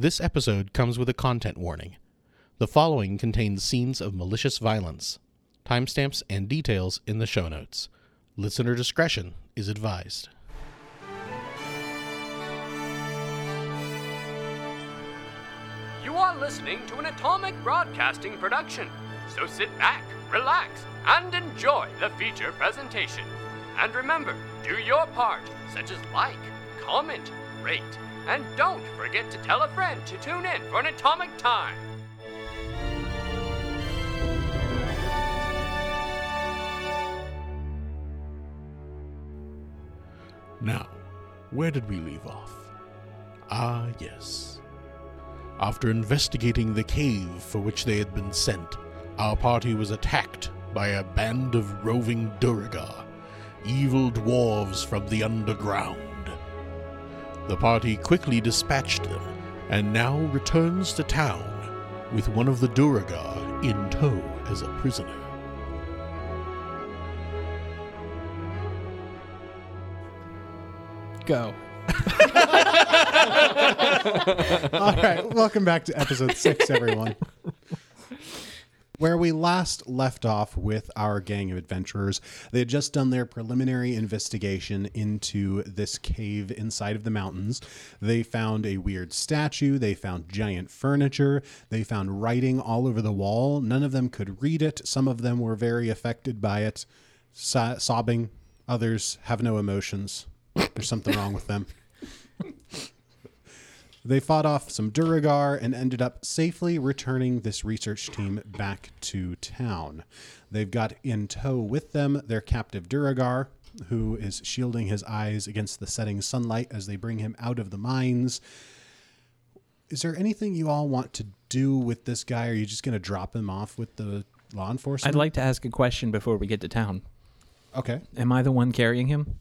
This episode comes with a content warning. The following contains scenes of malicious violence. Timestamps and details in the show notes. Listener discretion is advised. You are listening to an Atomic Broadcasting production, so sit back, relax, and enjoy the feature presentation. And remember, do your part, such as like, comment, rate, and don't forget to tell a friend to tune in for an Atomic Time. Now, where did we leave off? Ah, yes. After investigating the cave for which they had been sent, our party was attacked by a band of roving Duergar, evil dwarves from the underground. The party quickly dispatched them, and now returns to town with one of the Duergar in tow as a prisoner. Go. All right, welcome back to episode 6, everyone. Where we last left off with our gang of adventurers, they had just done their preliminary investigation into this cave inside of the mountains. They found a weird statue. They found giant furniture. They found writing all over the wall. None of them could read it. Some of them were very affected by it, sobbing. Others have no emotions. There's something wrong with them. They fought off some Duergar and ended up safely returning this research team back to town. They've got in tow with them their captive Duergar, who is shielding his eyes against the setting sunlight as they bring him out of the mines. Is there anything you all want to do with this guy? Are you just going to drop him off with the law enforcement? I'd like to ask a question before we get to town. Okay. Am I the one carrying him?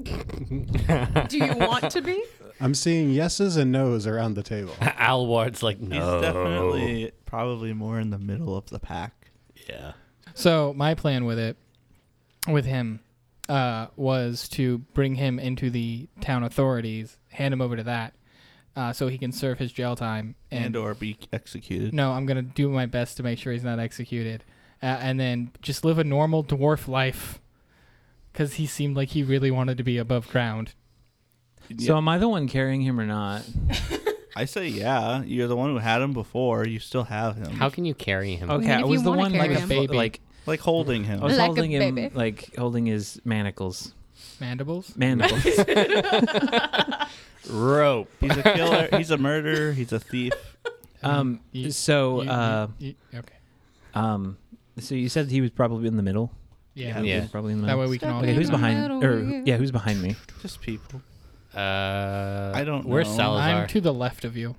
Do you want to be? I'm seeing yeses and nos around the table. Alward's like, no. He's definitely probably more in the middle of the pack. Yeah. So my plan with him, was to bring him into the town authorities, hand him over to that, so he can serve his jail time. And or be executed. No, I'm going to do my best to make sure he's not executed. And then just live a normal dwarf life. Because he seemed like he really wanted to be above ground. Yeah. So am I the one carrying him or not? I say yeah. You're the one who had him before. You still have him. How can you carry him? Okay, I was the one like a baby. Like holding him. I was like holding him, like holding his manacles. Mandibles. Rope. He's a killer. He's a murderer. He's a thief. Okay. So you said he was probably in the middle? Yeah. Probably in the middle. That way we can all. Okay, who's behind? Who's behind me? Just people. I don't know. Where's Salazar? I'm to the left of you.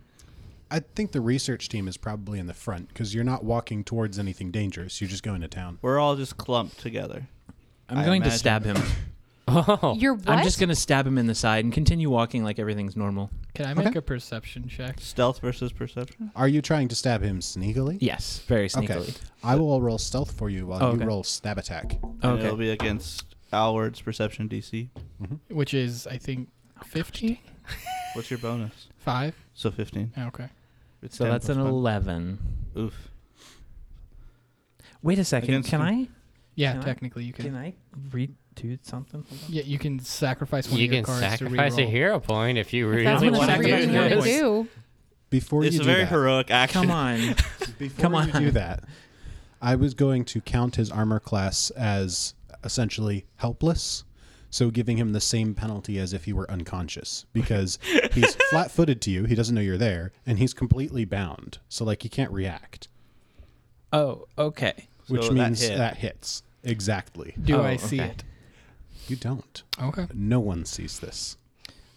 I think the research team is probably in the front because you're not walking towards anything dangerous. You're just going to town. We're all just clumped together. I imagine to stab him. Oh, you're what? I'm just going to stab him in the side and continue walking like everything's normal. Can I make a perception check? Stealth versus perception. Are you trying to stab him sneakily? Yes, very sneakily. Okay. I will roll stealth for you while you roll stab attack. Oh, okay. It'll be against Alward's perception DC. Mm-hmm. Which is, I think, 15? What's your bonus? 5. So 15. Okay. So that's an 11. Oof. Wait a second. Can I? Yeah, technically you can. Can I read to something? Yeah, you can sacrifice one of your cards to reroll. You can sacrifice a hero point if you read. That's what you want to do. Heroic action. Come on. Before you do that, I was going to count his armor class as essentially helpless. So giving him the same penalty as if he were unconscious because he's flat-footed to you. He doesn't know you're there and he's completely bound. So like he can't react. Oh, okay. Which means that hits. Exactly. Do I see it? You don't. Okay. No one sees this.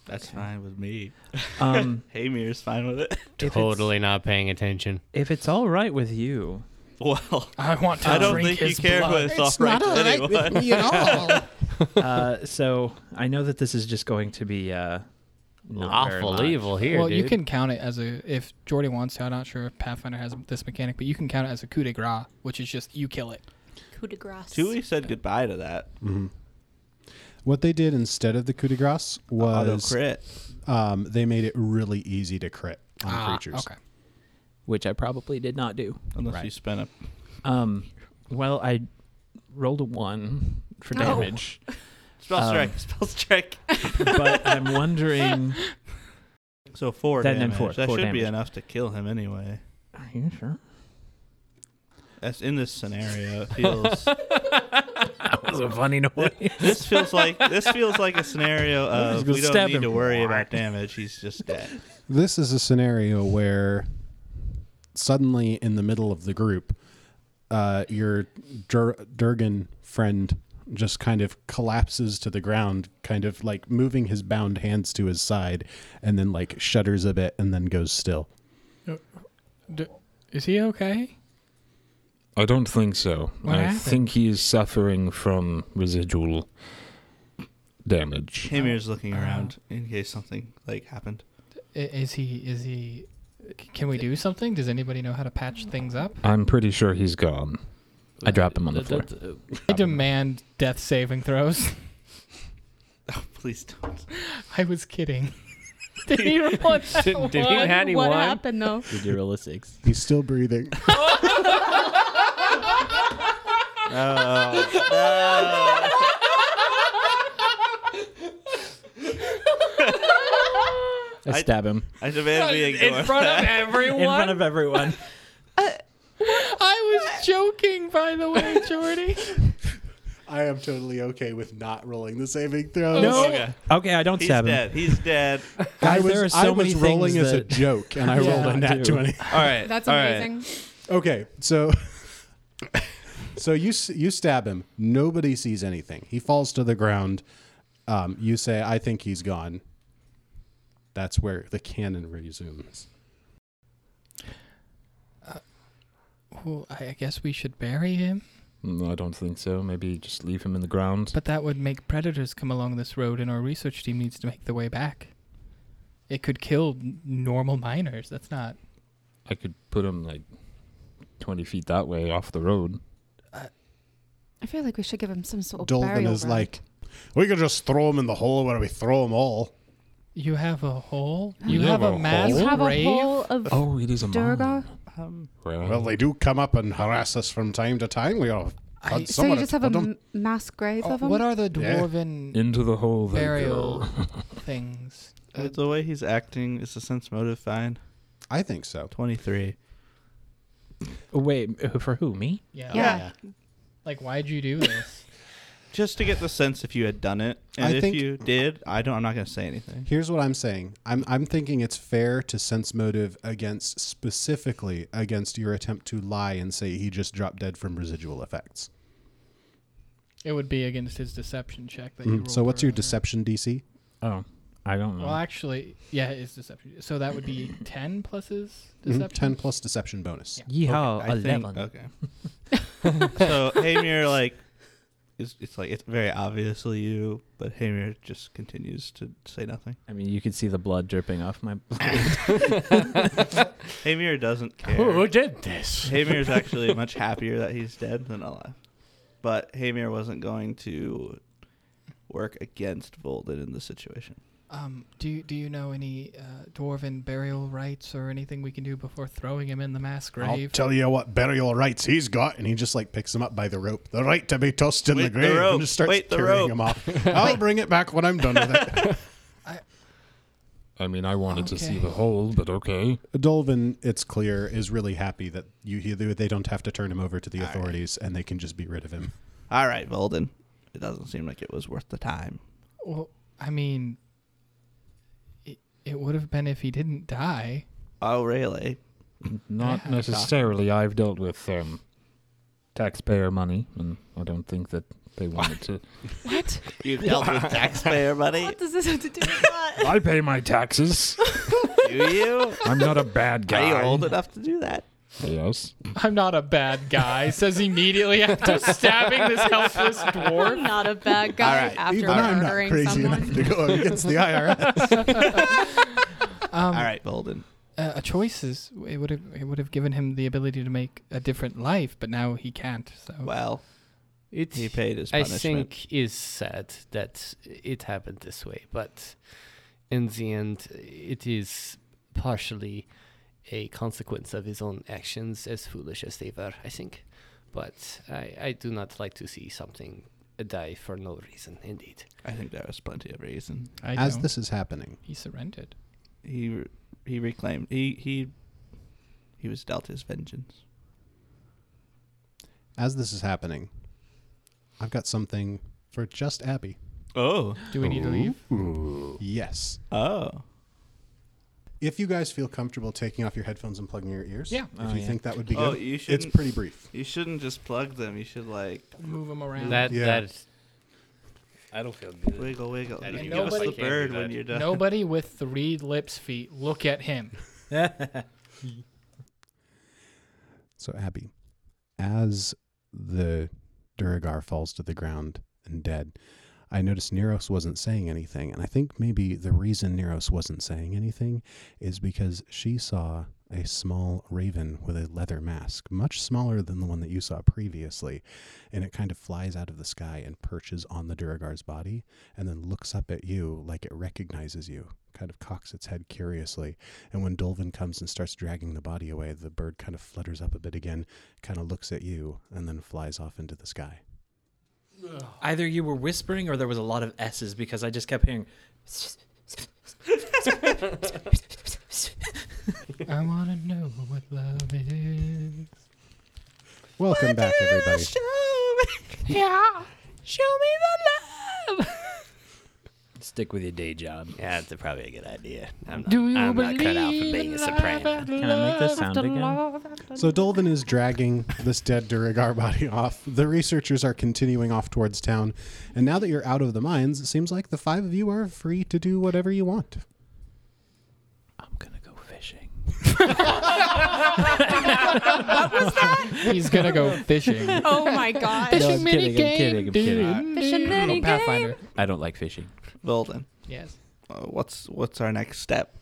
That's fine with me. Hamir's fine with it. Totally not paying attention. If it's all right with you. Well, I want to drink his blood. It's not all right with me at all. So I know that this is just going to be awful evil here. Well, dude. You can count it as if Jordy wants to. I'm not sure if Pathfinder has this mechanic, but you can count it as a coup de grace, which is just you kill it. Coup de grace. Tui said goodbye to that. Mm-hmm. What they did instead of the coup de grace was auto-crit. They made it really easy to crit on creatures. Okay. Which I probably did not do. Unless you spent it. Well, I rolled a 1 for damage. Spell strike. But I'm wondering... So 4 that damage. That should be enough to kill him anyway. Are you sure? That's in this scenario. It feels... That was a funny noise. This feels like a scenario of we don't need to worry about damage. He's just dead. This is a scenario where suddenly in the middle of the group, your Durgan friend just kind of collapses to the ground, kind of like moving his bound hands to his side, and then like shudders a bit and then goes still. Is he okay? I don't think so. I think he is suffering from residual damage. Hamir's looking around in case something like happened. Is he? Can we do something? Does anybody know how to patch things up? I'm pretty sure he's gone. I drop him on the floor. I demand death saving throws. Oh, please don't. I was kidding. Did he roll that did he had he what won? Happened though? Did you roll a 6? He's still breathing. I stab him. I demand we ignore in front of everyone. I was joking, by the way, Jordy. I am totally okay with not rolling the saving throws. No. Okay, I don't stab him. He's dead. Guys, I was rolling as a joke, and I rolled a nat 20. All right. That's amazing. Right. Okay, so... So you stab him. Nobody sees anything. He falls to the ground. You say, I think he's gone. That's where the canon resumes. I guess we should bury him? No, I don't think so. Maybe just leave him in the ground. But that would make predators come along this road, and our research team needs to make the way back. It could kill normal miners. That's not... I could put him, 20 feet that way off the road. I feel like we should give him some sort of burial. Dolvin is we could just throw him in the hole where we throw them all. You have a hole? You have a mass grave? You have a hole of it is a Duergar? Well, they do come up and harass us from time to time. So you just have a mass grave of him? What are the Dwarven into the hole burial things? The way he's acting, is the sense motive fine? I think so. 23. Wait, for who? Me? Yeah. Why'd you do this? Just to get the sense if you had done it. And I think you did, I'm not going to say anything. Here's what I'm saying. I'm thinking it's fair to sense motive specifically against your attempt to lie and say he just dropped dead from residual effects. It would be against his deception check that you rolled. So what's your deception DC? Oh, I don't know. Well, actually, it's deception. So that would be 10 plus his deception? 10 plus deception bonus. Yeah. Yeehaw, okay. 11. So Hamir, it's very obviously you, but Hamir just continues to say nothing. I mean, you could see the blood dripping off my blood. Hamir doesn't care. Who did this? Hamir's actually much happier that he's dead than alive. But Hamir wasn't going to work against Volden in this situation. Do you know any Dwarven burial rites or anything we can do before throwing him in the mass grave? I'll tell you what burial rites he's got, and he just picks him up by the rope. The right to be tossed in the grave and just starts carrying him off. I'll bring it back when I'm done with it. I wanted to see the hole, but okay. Dolvin, it's clear, is really happy that they don't have to turn him over to the authorities, and they can just be rid of him. All right, Volden. It doesn't seem like it was worth the time. Well, it would have been if he didn't die. Oh, really? Not necessarily. I've dealt with taxpayer money, and I don't think that they wanted to. What? You've dealt with taxpayer money? What does this have to do with that? I pay my taxes. Do you? I'm not a bad guy. Are you old enough to do that? Yes. I'm not a bad guy, says immediately after stabbing this helpless dwarf. I'm not a bad guy after murdering someone. I'm not crazy enough to go against the IRS. All right, Bolden. A choice is, it would have given him the ability to make a different life, but now he can't. So. Well, He paid his punishment. I think is sad that it happened this way, but in the end, it is partially a consequence of his own actions, as foolish as they were, I think. But I do not like to see something die for no reason, indeed. I think there was plenty of reason. As this is happening, he surrendered. He reclaimed. He was dealt his vengeance. As this is happening, I've got something for just Abby. Oh. Do we need to leave? Ooh. Yes. Oh. If you guys feel comfortable taking off your headphones and plugging your ears, if you think that would be good, it's pretty brief. You shouldn't just plug them. You should, move them around. I don't feel good. Wiggle, wiggle. And nobody the bird when you're done. Nobody with three lips feet. Look at him. So, Abby, as the Duergar falls to the ground and dead, I noticed Neros wasn't saying anything, and I think maybe the reason Neros wasn't saying anything is because she saw a small raven with a leather mask, much smaller than the one that you saw previously, and it kind of flies out of the sky and perches on the Duergar's body and then looks up at you like it recognizes you, kind of cocks its head curiously, and when Dolvin comes and starts dragging the body away, the bird kind of flutters up a bit again, kind of looks at you, and then flies off into the sky. Either you were whispering or there was a lot of S's because I just kept hearing. I want to know what love is. Welcome back, everybody. Show me the love. Stick with your day job. Yeah, that's probably a good idea. I'm not cut out for being a soprano. Can I make this sound again? So Dolvin is dragging this dead Duergar body off. The researchers are continuing off towards town. And now that you're out of the mines, it seems like the five of you are free to do whatever you want. I'm going to go fishing. What was that? He's going to go fishing. Oh, my God. Fishing mini game. I'm kidding. Fishing mini game. I don't like fishing. Volden. Yes. What's our next step?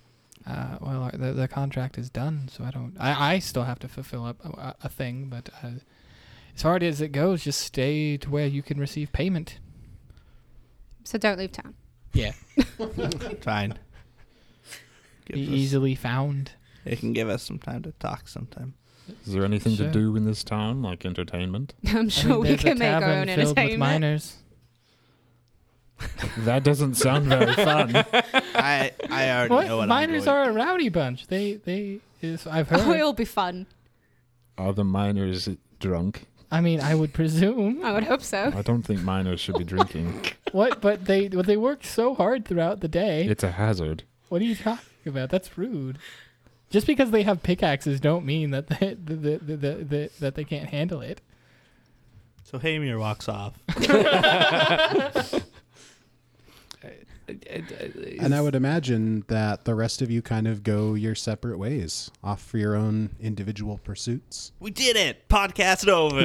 The contract is done, so I don't. I still have to fulfill a thing, but as hard as it goes, just stay to where you can receive payment. So don't leave town. Yeah. Fine. Be easily found. It can give us some time to talk sometime. Is there anything to do in this town, like entertainment? I'm sure we can make our own entertainment. With miners. That doesn't sound very fun. I already know what miners I'm doing. Are a rowdy bunch. I've heard. Oh, it'll be fun. Are the miners drunk? I mean, I would presume. I would hope so. I don't think miners should be drinking. What? But they worked so hard throughout the day. It's a hazard. What are you talking about? That's rude. Just because they have pickaxes don't mean that that they can't handle it. So Hamir walks off. And I would imagine that the rest of you kind of go your separate ways, off for your own individual pursuits. We did it! Podcast over!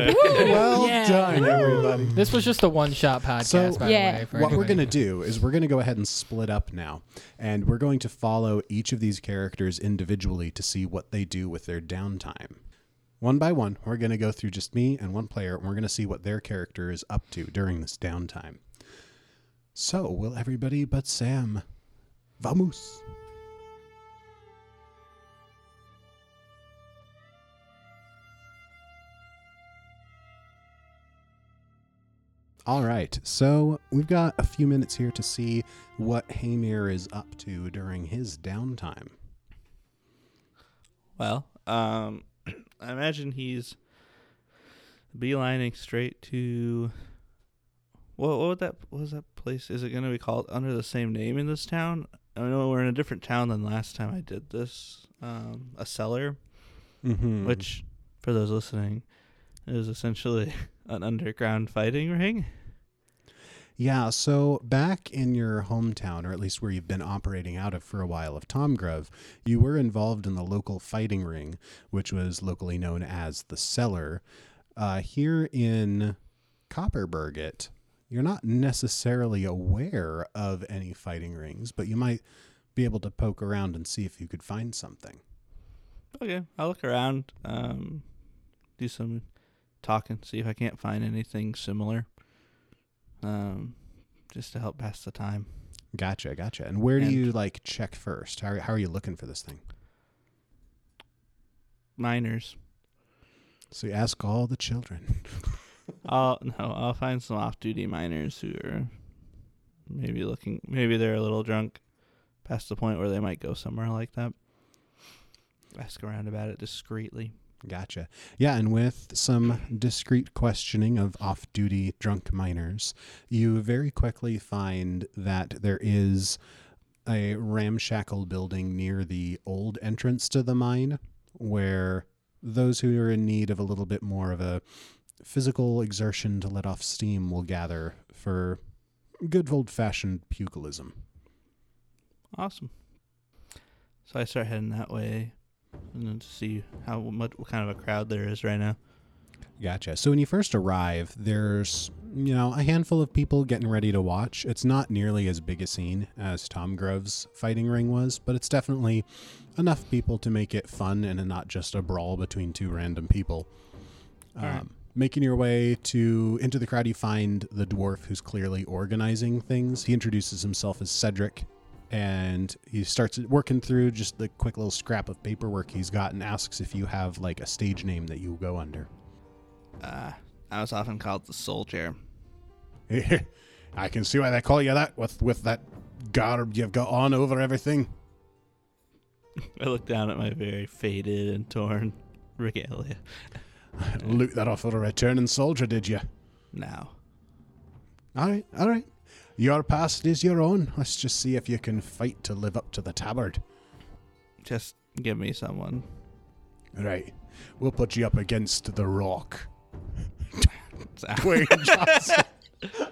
Well done, everybody. This was just a one-shot podcast, by the way. What we're going to do is we're going to go ahead and split up now, and we're going to follow each of these characters individually to see what they do with their downtime. One by one, we're going to go through just me and one player, and we're going to see what their character is up to during this downtime. So, will everybody but Sam. Vamos! All right, so we've got a few minutes here to see what Hamir is up to during his downtime. Well, I imagine he's beelining straight to... What was that place? Is it going to be called under the same name in this town? I know we're in a different town than last time I did this. A cellar, which, for those listening, is essentially an underground fighting ring. Yeah, so back in your hometown, or at least where you've been operating out of for a while, of Tomgrove, you were involved in the local fighting ring, which was locally known as the Cellar. Here in Copperburget, you're not necessarily aware of any fighting rings, but you might be able to poke around and see if you could find something. Okay, I'll look around, do some talking, see if I can't find anything similar, just to help pass the time. Gotcha. And where do you check first? How are you looking for this thing? Minors. So you ask all the children. I'll find some off-duty minors who are maybe looking. Maybe they're a little drunk, past the point where they might go somewhere like that. Ask around about it discreetly. Gotcha. Yeah, and with some discreet questioning of off-duty drunk minors, you very quickly find that there is a ramshackle building near the old entrance to the mine where those who are in need of a little bit more of a physical exertion to let off steam will gather for good old-fashioned pugilism. Awesome. So I start heading that way and then to see what kind of a crowd there is right now. Gotcha. So when you first arrive, there's, a handful of people getting ready to watch. It's not nearly as big a scene as Tomgrove's fighting ring was, but it's definitely enough people to make it fun and not just a brawl between two random people. Right. Making your way into the crowd, you find the dwarf who's clearly organizing things. He introduces himself as Cedric, and he starts working through just the quick little scrap of paperwork he's got and asks if you have, a stage name that you go under. I was often called The Soldier. I can see why they call you that, with that garb you've got on over everything. I look down at my very faded and torn regalia. Loot that off for a returning soldier, did you? No. All right. Your past is your own. Let's just see if you can fight to live up to the tabard. Just give me someone. Right. We'll put you up against The Rock. Dwayne Johnson.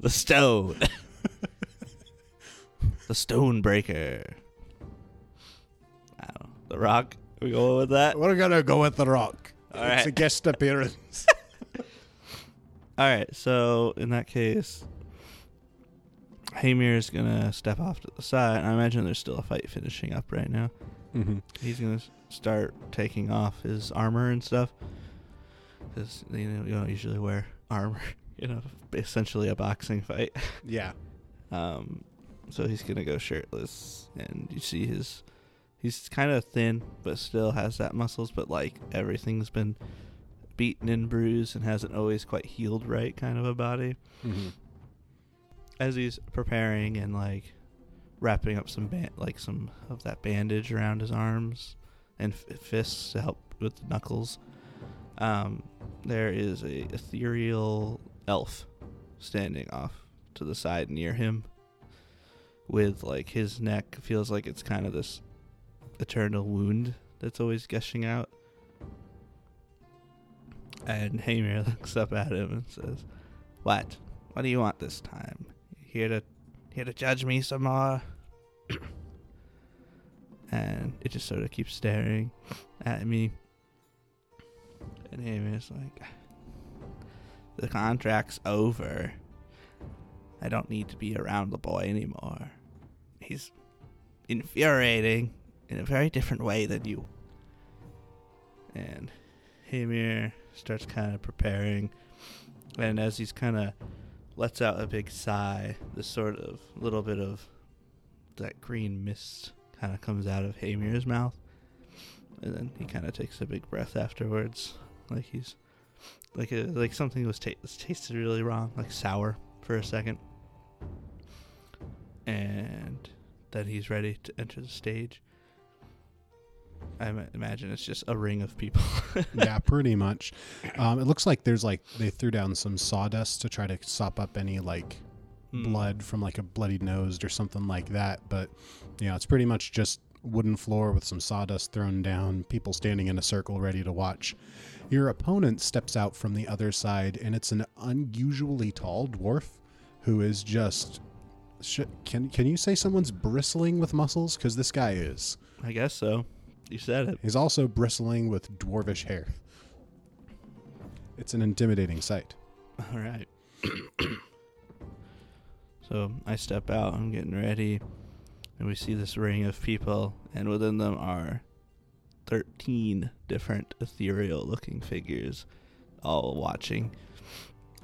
The Stone. The Stonebreaker. I don't know. The Rock? Are we going with that? We're going to go with The Rock. All right. It's a guest appearance. All right, so in that case, Hamir is going to step off to the side. I imagine there's still a fight finishing up right now. Mm-hmm. He's going to start taking off his armor and stuff, because you don't usually wear armor, essentially a boxing fight. Yeah. So he's going to go shirtless, and you see he's kind of thin, but still has that muscles, but everything's been beaten and bruised and hasn't always quite healed right kind of a body. Mm-hmm. As he's preparing and wrapping up some some of that bandage around his arms and fists to help with the knuckles, there is a ethereal elf standing off to the side near him with his neck feels like it's kind of this eternal wound that's always gushing out. And Hamir looks up at him and says, "What? What do you want this time? Here to judge me some more?" And it just sort of keeps staring at me. And Hamir's like, "The contract's over. I don't need to be around the boy anymore. He's infuriating in a very different way than you." And Hamir starts kind of preparing, and as he's kind of lets out a big sigh, this sort of little bit of that green mist kind of comes out of Hamir's mouth, and then he kind of takes a big breath afterwards, like something was tasted really wrong, sour for a second, and then he's ready to enter the stage. I imagine it's just a ring of people. Yeah, pretty much. It looks like there's they threw down some sawdust to try to sop up any blood from a bloodied nose or something like that. But it's pretty much just wooden floor with some sawdust thrown down. People standing in a circle ready to watch. Your opponent steps out from the other side, and it's an unusually tall dwarf who is just. Can you say someone's bristling with muscles? Because this guy is. I guess so. You said it. He's also bristling with dwarvish hair. It's an intimidating sight. All right. So I step out. I'm getting ready. And we see this ring of people. And within them are 13 different ethereal-looking figures all watching.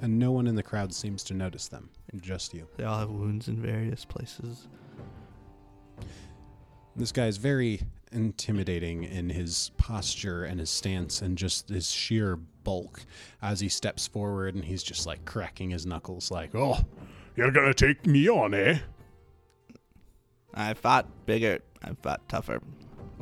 And no one in the crowd seems to notice them, just you. They all have wounds in various places. This guy is very intimidating in his posture and his stance and just his sheer bulk as he steps forward, and he's just like cracking his knuckles like, "Oh, you're gonna take me on, eh? I fought bigger. I fought tougher."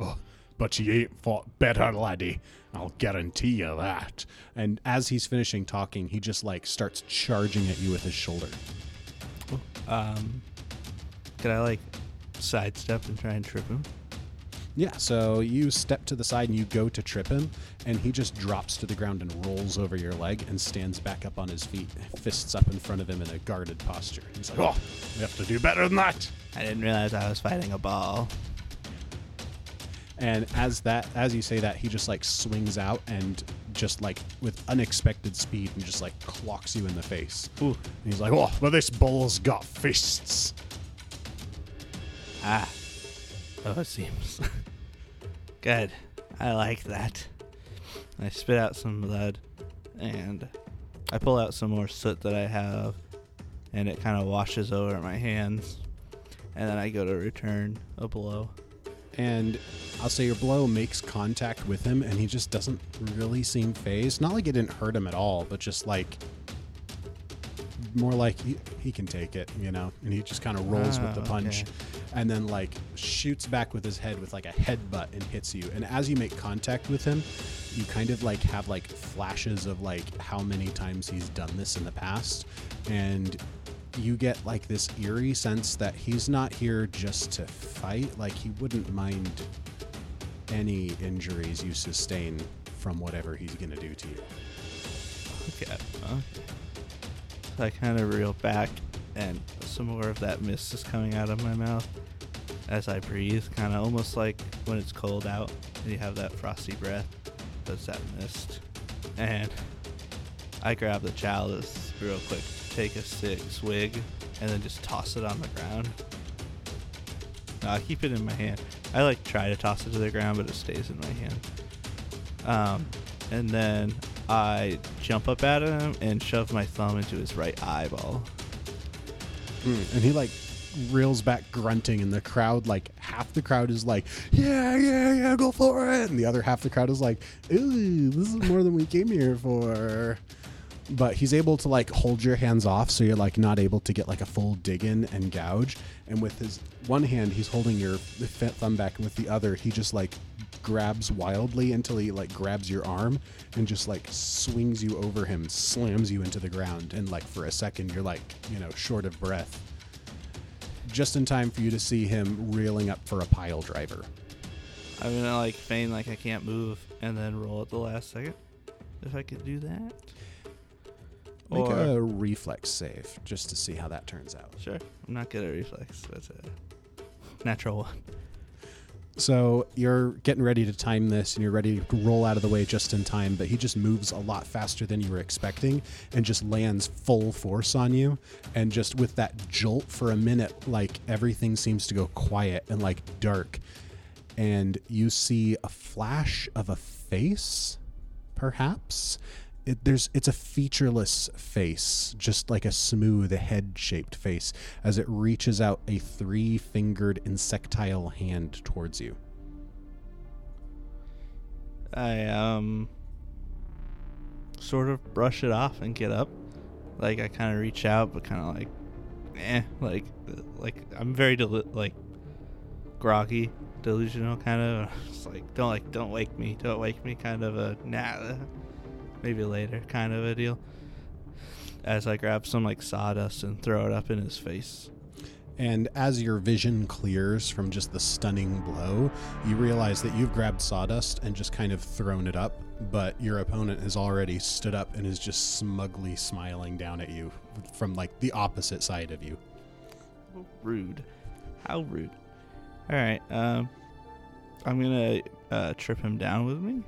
"Oh, but you ain't fought better, laddie. I'll guarantee you that." And as he's finishing talking, he just like starts charging at you with his shoulder. Can I like sidestep and try and trip him? Yeah, so you step to the side and you go to trip him, and he just drops to the ground and rolls over your leg and stands back up on his feet, fists up in front of him in a guarded posture. He's like, "Oh, we have to do better than that." I didn't realize I was fighting a ball. And as you say that, he just like swings out and just like with unexpected speed and just like clocks you in the face. Ooh. And he's like, "Oh, well, this ball's got fists." Ah. Oh, it seems. Good. I like that. I spit out some blood, and I pull out some more soot that I have, and it kind of washes over my hands, and then I go to return a blow. And I'll say your blow makes contact with him, and he just doesn't really seem phased. Not like it didn't hurt him at all, but just like, more like he can take it, you know? And he just kind of rolls with the punch. Okay. And then like shoots back with his head with like a headbutt and hits you. And as you make contact with him, you kind of like have like flashes of like how many times he's done this in the past. And you get like this eerie sense that he's not here just to fight. Like he wouldn't mind any injuries you sustain from whatever he's going to do to you. Okay. So I kind of reel back, and some more of that mist is coming out of my mouth as I breathe, kind of almost like when it's cold out and you have that frosty breath. That's that mist. And I grab the chalice real quick, take a swig, and then just toss it on the ground. I keep it in my hand. I like try to toss it to the ground, but it stays in my hand. And then I jump up at him and shove my thumb into his right eyeball. And he like reels back grunting, and the crowd, like half the crowd is like, yeah, go for it, and the other half the crowd is like, "Ooh, this is more than we came here for." But he's able to like hold your hands off, so you're like not able to get like a full dig in and gouge. And with his one hand, he's holding your thumb back, and with the other, he just like grabs wildly until he like grabs your arm and just like swings you over him, slams you into the ground, and like for a second you're like, you know, short of breath, just in time for you to see him reeling up for a pile driver. I'm gonna like feign like I can't move and then roll at the last second if I could do that. Make a reflex save just to see how that turns out. Sure. I'm not good at reflex. That's a natural one. So you're getting ready to time this, and you're ready to roll out of the way just in time, but he just moves a lot faster than you were expecting and just lands full force on you. And just with that jolt for a minute, like everything seems to go quiet and like dark. And you see a flash of a face, perhaps. It's a featureless face, just like a smooth head-shaped face, as it reaches out a three-fingered insectile hand towards you. I sort of brush it off and get up. Like I kind of reach out, but kind of like, I'm very groggy, delusional kind of. It's like don't wake me, kind of a nah. Maybe later kind of a deal, as I grab some like sawdust and throw it up in his face. And as your vision clears from just the stunning blow, you realize that you've grabbed sawdust and just kind of thrown it up, but your opponent has already stood up and is just smugly smiling down at you from like the opposite side of you. How rude. Alright, I'm gonna trip him down with me.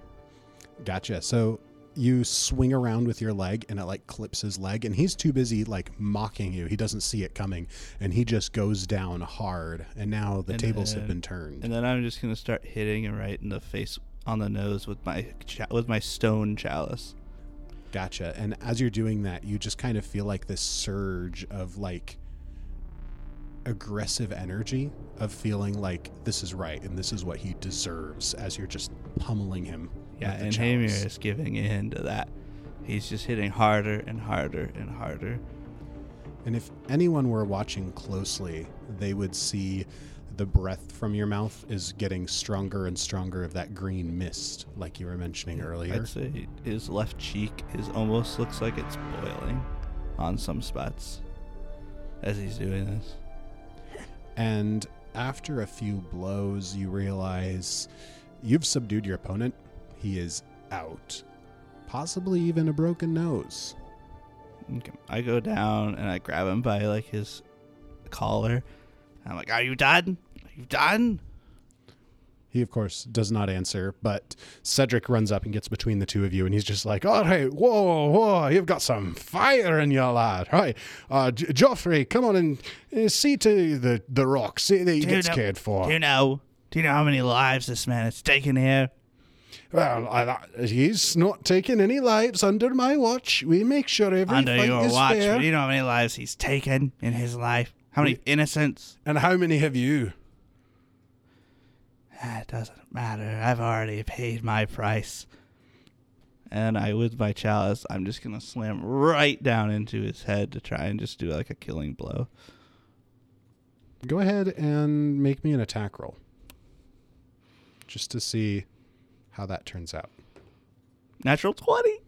Gotcha. So you swing around with your leg, and it like clips his leg, and he's too busy like mocking you. He doesn't see it coming, and he just goes down hard. And now the tables have been turned. And then I'm just going to start hitting him right in the face on the nose with my stone chalice. Gotcha. And as you're doing that, you just kind of feel like this surge of like aggressive energy of feeling like this is right and this is what he deserves as you're just pummeling him. Yeah, and Hamir is giving in to that. He's just hitting harder and harder and harder. And if anyone were watching closely, they would see the breath from your mouth is getting stronger and stronger of that green mist, like you were mentioning earlier. I'd say his left cheek almost looks like it's boiling on some spots as he's doing this. And after a few blows, you realize you've subdued your opponent. He is out. Possibly even a broken nose. Okay. I go down and I grab him by like his collar. I'm like, are you done? Are you done? He, of course, does not answer, but Cedric runs up and gets between the two of you, and he's just like, all right, whoa, you've got some fire in you, lad. Right, Joffrey, come on and see to the Rock, see that he gets cared for. Do you know how many lives this man has taken here? Well, he's not taking any lives under my watch. We make sure everything is fair. Under your watch, do you know how many lives he's taken in his life? How many innocents? And how many have you? It doesn't matter. I've already paid my price. And with my chalice, I'm just going to slam right down into his head to try and just do like a killing blow. Go ahead and make me an attack roll. Just to see how that turns out. Natural 20.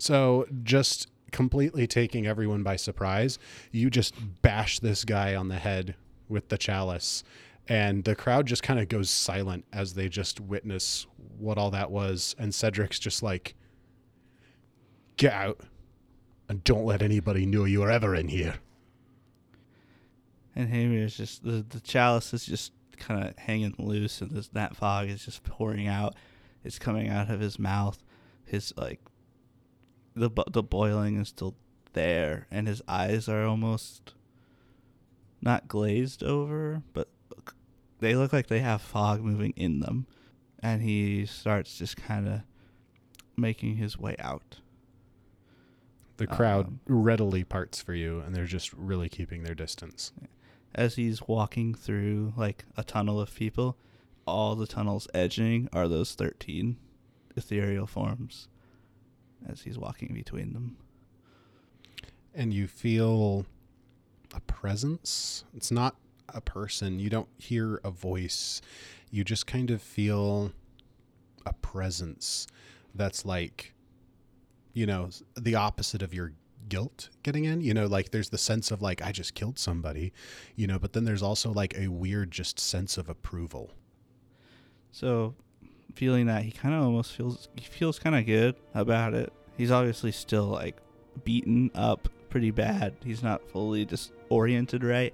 So just completely taking everyone by surprise, you just bash this guy on the head with the chalice, and the crowd just kind of goes silent as they just witness what all that was. And Cedric's just like, get out and don't let anybody know you were ever in here. And Hamir's just, the chalice is just kind of hanging loose, and that fog is just pouring out. It's coming out of his mouth. His like the boiling is still there, and his eyes are almost not glazed over, but they look like they have fog moving in them. And he starts just kind of making his way out. The crowd readily parts for you, and they're just really keeping their distance. As he's walking through like a tunnel of people, all the tunnels edging are those 13 ethereal forms as he's walking between them. And you feel a presence. It's not a person. You don't hear a voice. You just kind of feel a presence that's like, you know, the opposite of your guilt getting in, you know, like there's the sense of like, I just killed somebody, you know, but then there's also like a weird just sense of approval. So feeling that, he kind of almost feels kind of good about it. He's obviously still like beaten up pretty bad. He's not fully disoriented right.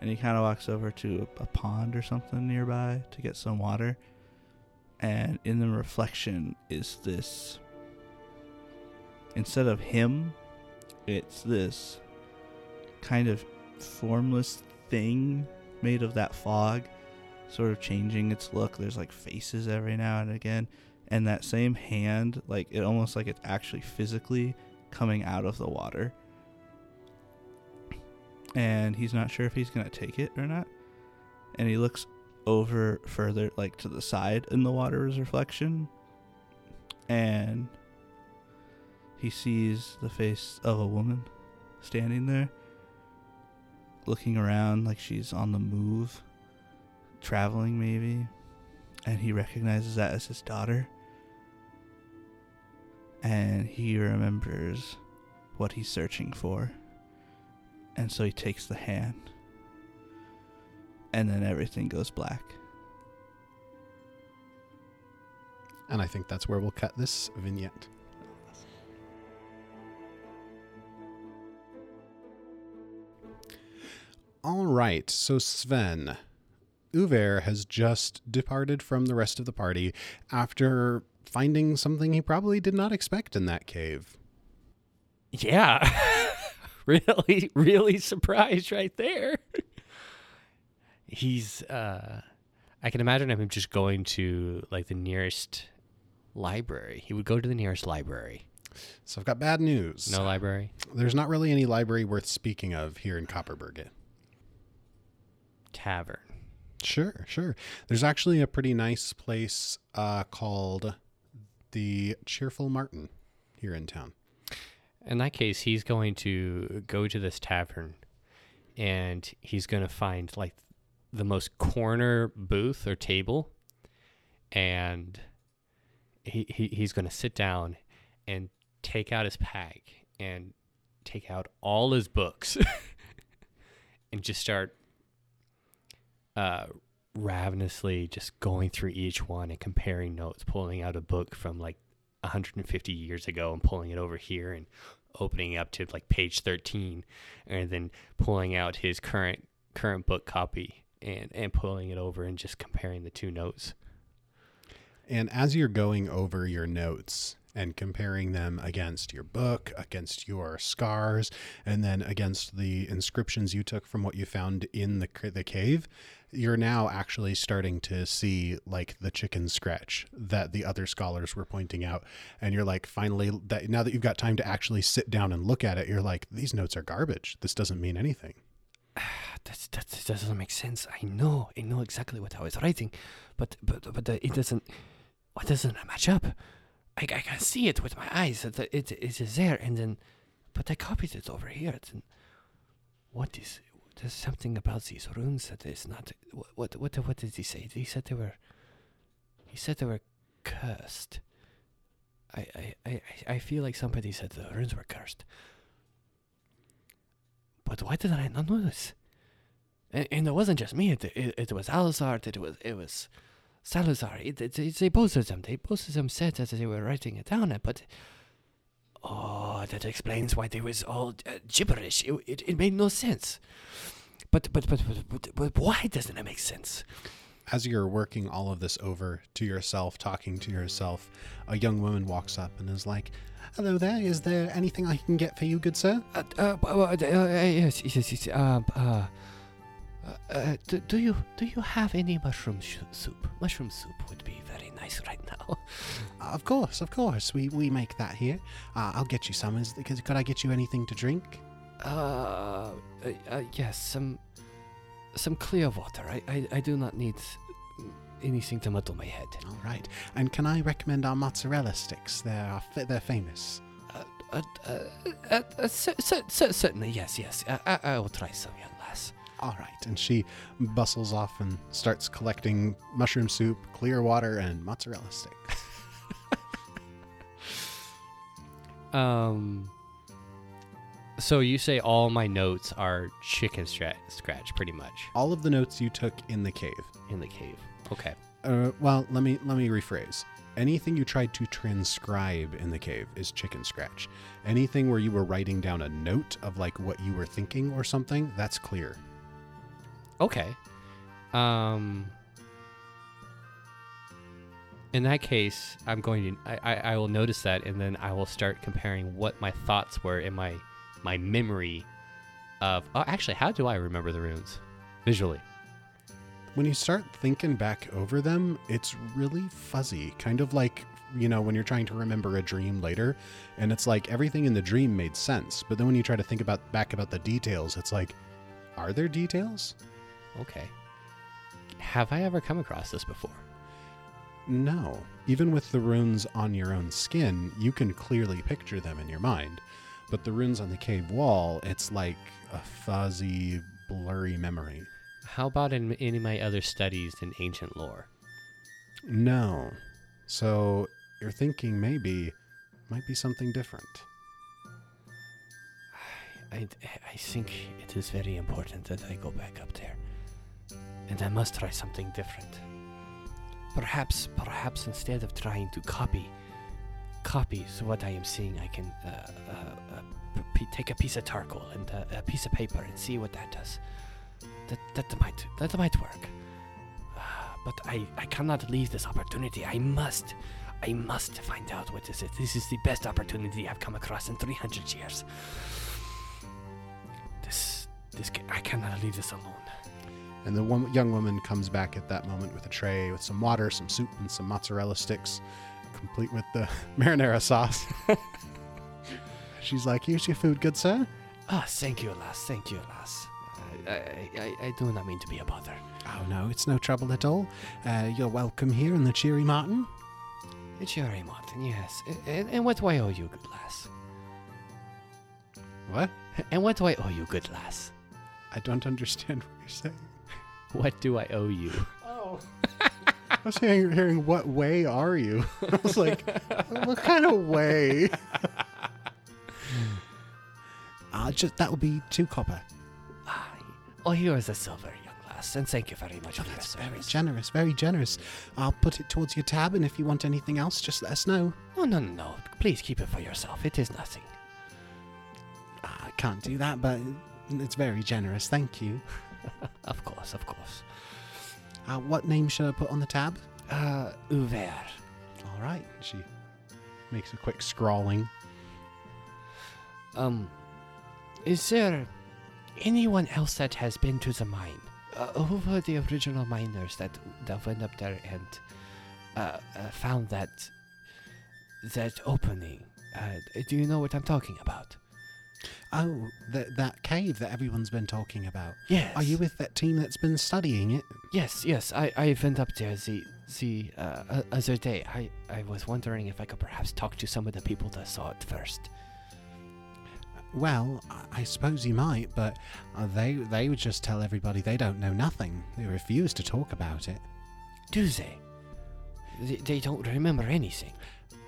And he kind of walks over to a pond or something nearby to get some water. And in the reflection is this, instead of him, it's this kind of formless thing made of that fog, sort of changing its look. There's like faces every now and again. And that same hand, like it almost like it's actually physically coming out of the water. And he's not sure if he's going to take it or not. And he looks over further, like to the side in the water's reflection. And he sees the face of a woman standing there, looking around like she's on the move, traveling maybe. And he recognizes that as his daughter. And he remembers what he's searching for. And so he takes the hand. And then everything goes black. And I think that's where we'll cut this vignette. All right, so Sven, Uvair has just departed from the rest of the party after finding something he probably did not expect in that cave. Yeah. Really, really surprised right there. He's, I can imagine him just going to like the nearest library. He would go to the nearest library. So I've got bad news. No library? There's not really any library worth speaking of here in Copperburg. Tavern. Sure, sure. There's actually a pretty nice place called the Cheerful Martin here in town. In that case, he's going to go to this tavern and he's going to find like the most corner booth or table, and he's going to sit down and take out his pack and take out all his books and just start ravenously just going through each one and comparing notes, pulling out a book from like 150 years ago and pulling it over here and opening up to like page 13, and then pulling out his current book copy and pulling it over and just comparing the two notes. And as you're going over your notes and comparing them against your book, against your scars, and then against the inscriptions you took from what you found in the cave, you're now actually starting to see like the chicken scratch that the other scholars were pointing out. And you're like, finally, that now that you've got time to actually sit down and look at it, you're like, these notes are garbage. This doesn't mean anything. That doesn't make sense. I know exactly what I was writing, but it doesn't. What doesn't match up? I can see it with my eyes. It is there, and then, but I copied it over here. And what is? There's something about these runes that is not. What did he say? He said they were cursed. I feel like somebody said the runes were cursed. But why did I not notice? And it wasn't just me. It was Alazard. It was Salazar. They both of them said that they were writing it down. But that explains why they was all gibberish. It made no sense. But why doesn't it make sense? As you're working all of this over to yourself, talking to yourself, a young woman walks up and is like, "Hello there. Is there anything I can get for you, good sir?" Yes. Do you have any mushroom soup? Mushroom soup would be very nice right now. Of course. We make that here. I'll get you some. Could I get you anything to drink? Yes, some clear water. I do not need anything to muddle my head. All right. And can I recommend our mozzarella sticks? They're famous. Certainly, yes. I will try some, young lass. All right, and she bustles off and starts collecting mushroom soup, clear water, and mozzarella sticks. So you say all my notes are chicken scratch, pretty much. All of the notes you took in the cave. Okay. Well, let me rephrase. Anything you tried to transcribe in the cave is chicken scratch. Anything where you were writing down a note of like what you were thinking or something, that's clear. Okay. In that case, I will notice that, and then I will start comparing what my thoughts were in my memory of... Oh, actually, how do I remember the runes visually? When you start thinking back over them, it's really fuzzy. Kind of like, you know, when you're trying to remember a dream later, and it's like everything in the dream made sense. But then when you try to think back about the details, it's like, are there details? Okay. Have I ever come across this before? No. Even with the runes on your own skin, you can clearly picture them in your mind. But the runes on the cave wall, it's like a fuzzy, blurry memory. How about in any of my other studies in ancient lore? No. So you're thinking maybe might be something different. I think it is very important that I go back up there. And I must try something different. Perhaps instead of trying to copy so what I am seeing, I can take a piece of charcoal and a piece of paper and see what that does. That might work. But I cannot leave this opportunity. I must find out what is it. This is the best opportunity I've come across in 300 years. I cannot leave this alone. And the young woman comes back at that moment with a tray with some water, some soup, and some mozzarella sticks, complete with the marinara sauce. She's like, "Here's your food, good sir." "Ah, thank you, lass. Thank you, lass. I do not mean to be a bother." "Oh, no, it's no trouble at all. You're welcome here in the Cheery Martin." "The Cheery Martin, yes. And what do I owe you, good lass?" "What?" "And what do I owe you, good lass?" "I don't understand what you're saying." "What do I owe you?" Oh. I was hearing, "What way are you?" I was like, what kind of way? That will be 2 copper. "Oh, here is a silver, young lass, and thank you very much for your service." "Very generous, very generous. I'll put it towards your tab, and if you want anything else, just let us know." "Oh, no, please keep it for yourself. It is nothing." "I can't do that, but it's very generous, thank you." "Of course, of course. What name should I put on the tab?" Uvair. "All right." She makes a quick scrawling. Is there anyone else that has been to the mine? Who were the original miners that went up there and found that opening? Do you know what I'm talking about?" "Oh, that cave that everyone's been talking about." "Yes." "Are you with that team that's been studying it?" Yes. I went up there the other day. I was wondering if I could perhaps talk to some of the people that saw it first." "Well, I suppose you might, but they would just tell everybody they don't know nothing. They refuse to talk about it." "Do they? They don't remember anything?"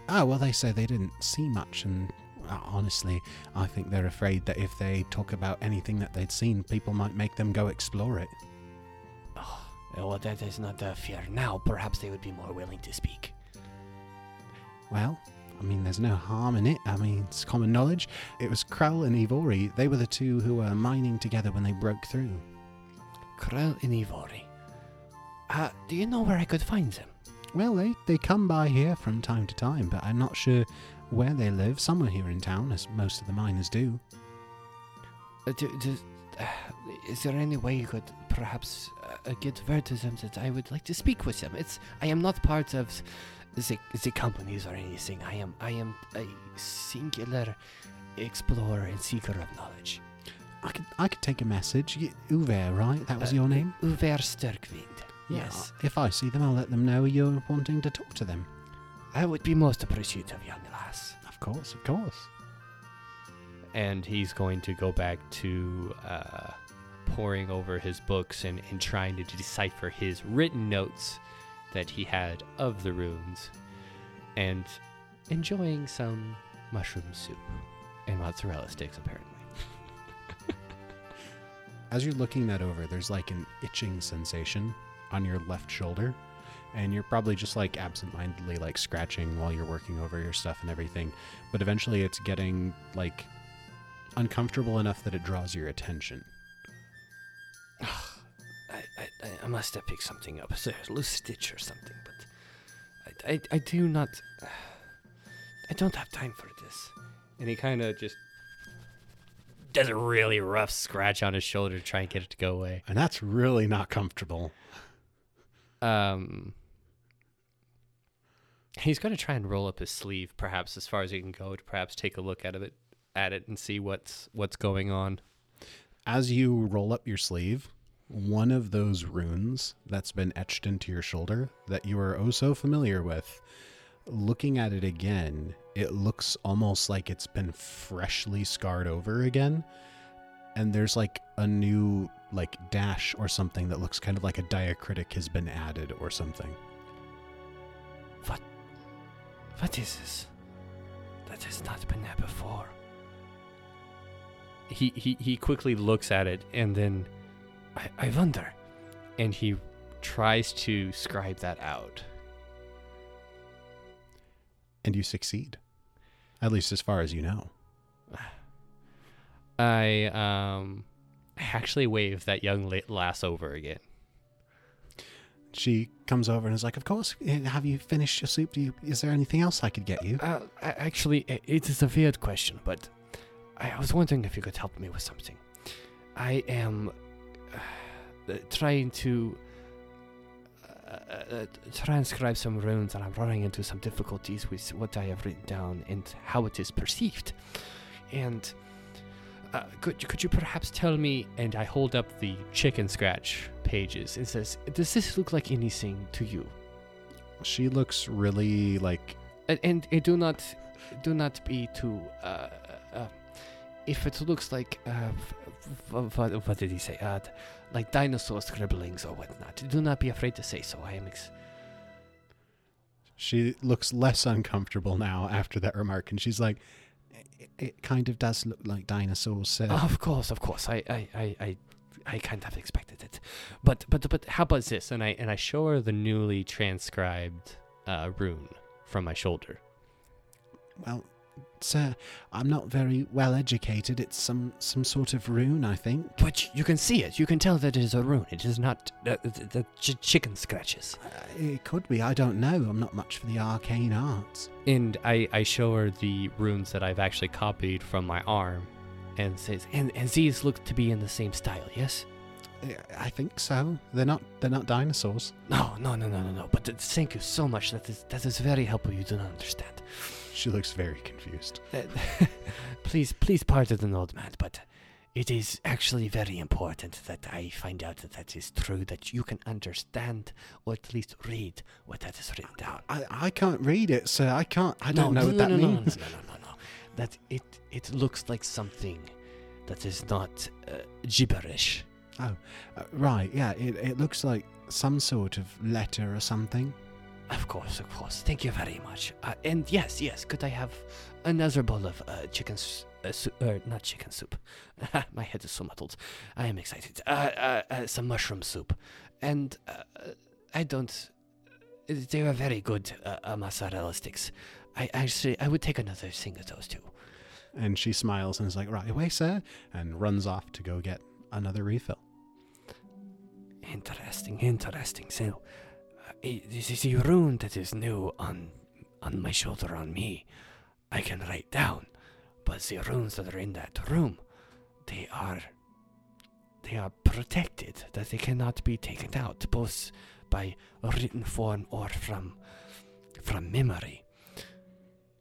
"Oh, well, they say they didn't see much, and honestly, I think they're afraid that if they talk about anything that they'd seen, people might make them go explore it." "Oh, well, that is not their fear now. Perhaps they would be more willing to speak." "Well, I mean, there's no harm in it. I mean, it's common knowledge. It was Krell and Ivorri. They were the two who were mining together when they broke through." "Krell and Ivorri. Do you know where I could find them?" "Well, they come by here from time to time, but I'm not sure where they live. Somewhere here in town, as most of the miners do." Is there any way you could perhaps get word to them that I would like to speak with them? I am not part of the companies or anything. I am a singular explorer and seeker of knowledge." I could take a message. Uvair, right? That was your name? Uvair Sterkvind. Yes. Yeah, if I see them, I'll let them know you're wanting to talk to them. "That would be most appreciative, young lass." "Of course, of course." And he's going to go back to poring over his books and trying to decipher his written notes that he had of the runes, and enjoying some mushroom soup and mozzarella sticks, apparently. As you're looking that over, there's like an itching sensation on your left shoulder, and you're probably just like absentmindedly like scratching while you're working over your stuff and everything, but eventually it's getting like uncomfortable enough that it draws your attention. I must have picked something up. It's a loose stitch or something, but I do not... I don't have time for this. And he kind of just does a really rough scratch on his shoulder to try and get it to go away. And that's really not comfortable. He's going to try and roll up his sleeve, perhaps, as far as he can go, to perhaps take a look at it and see what's going on. As you roll up your sleeve... one of those runes that's been etched into your shoulder that you are oh so familiar with, looking at it again, it looks almost like it's been freshly scarred over again. And there's like a new like dash or something that looks kind of like a diacritic has been added or something. What is this? That has not been there before. He quickly looks at it and then... I wonder. And he tries to scribe that out. And you succeed. At least as far as you know. I actually wave that young lass over again. She comes over and is like, "Of course, have you finished your soup? Is there anything else I could get you?" Actually, it is a weird question, but I was wondering if you could help me with something. I am... trying to transcribe some runes, and I'm running into some difficulties with what I have written down and how it is perceived. And could you perhaps tell me, and I hold up the chicken scratch pages and says, does this look like anything to you? She looks really like... And do not be too... if it looks like... what did he say? Like dinosaur scribblings or whatnot. Do not be afraid to say so. She looks less uncomfortable now after that remark, and she's like, it kind of does look like dinosaurs. Of course. I kind of expected it. But how about this? And I show her the newly transcribed rune from my shoulder. Well, sir, I'm not very well educated. It's some sort of rune, I think. But you can see it. You can tell that it is a rune. It is not the chicken scratches. It could be. I don't know. I'm not much for the arcane arts. And I show her the runes that I've actually copied from my arm. And says, and these look to be in the same style, yes? I think so. They're not dinosaurs. No. But thank you so much. That is very helpful. You do not understand. She looks very confused. Please pardon an old man, but it is actually very important that I find out that is true, that you can understand or at least read what that is written down. I can't read it, sir. I don't know what that means. No. That it looks like something that is not gibberish. Right, yeah, it looks like some sort of letter or something. Of course, thank you very much. And yes, could I have another bowl of chicken soup, not chicken soup. My head is so muddled. I am excited. Some mushroom soup. And they were very good mozzarella sticks. I would take another thing of those two. And she smiles and is like, right away, sir, and runs off to go get another refill. Interesting. So, this is a rune that is new on my shoulder, on me. I can write down, but the runes that are in that room, they are protected, that they cannot be taken out, both by written form or from memory.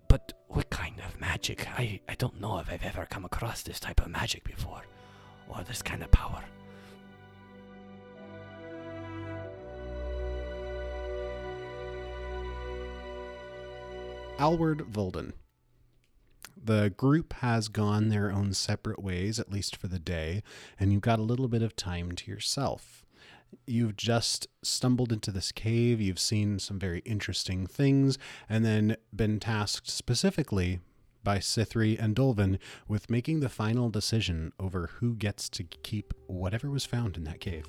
But what kind of magic? I don't know if I've ever come across this type of magic before, or this kind of power. Alward, Volden. The group has gone their own separate ways, at least for the day, and you've got a little bit of time to yourself. You've just stumbled into this cave, you've seen some very interesting things, and then been tasked specifically by Cithri and Dolvin with making the final decision over who gets to keep whatever was found in that cave.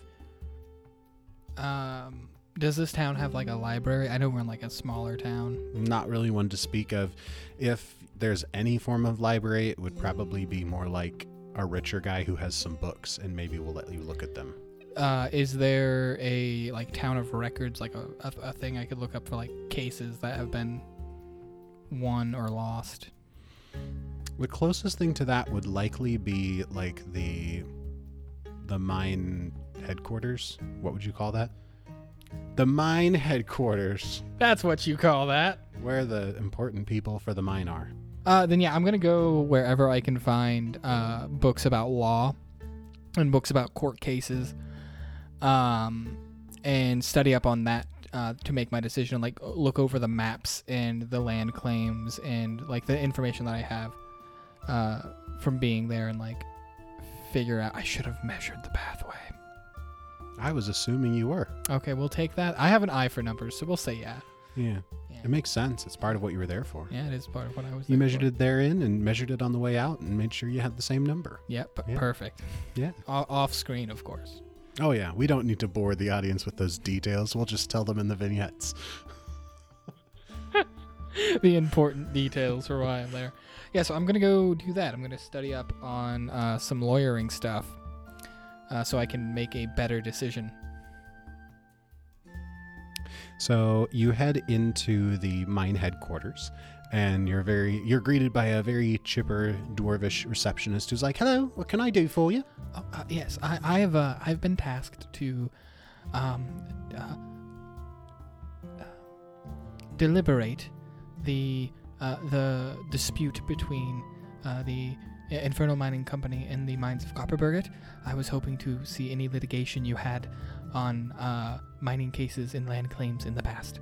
Does this town have like a library? I know we're in like a smaller town. Not really one to speak of. If there's any form of library, it would probably be more like a richer guy who has some books and maybe will let you look at them. Is there a like town of records, like a thing I could look up for like cases that have been won or lost? The closest thing to that would likely be like the mine headquarters. What would you call that? The mine headquarters. That's what you call that. Where the important people for the mine are. Then yeah, I'm gonna go wherever I can find books about law and books about court cases. And study up on that to make my decision, like look over the maps and the land claims and like the information that I have from being there, and like figure out I should have measured the pathway. I was assuming you were. Okay, we'll take that. I have an eye for numbers, so we'll say yeah. Yeah. It makes sense. It's part of what you were there for. Yeah, it is part of what I was there for. You measured it therein and measured it on the way out and made sure you had the same number. Yep. Perfect. Yeah. Off screen, of course. Oh, yeah. We don't need to bore the audience with those details. We'll just tell them in the vignettes. The important details for why I'm there. Yeah, so I'm going to go do that. I'm going to study up on some lawyering stuff so I can make a better decision. So you head into the mine headquarters and you're greeted by a very chipper dwarvish receptionist who's like, "Hello, what can I do for you?" Yes, I've been tasked to deliberate the dispute between the Infernal Mining Company and the mines of Copperburget. I was hoping to see any litigation you had on mining cases and land claims in the past.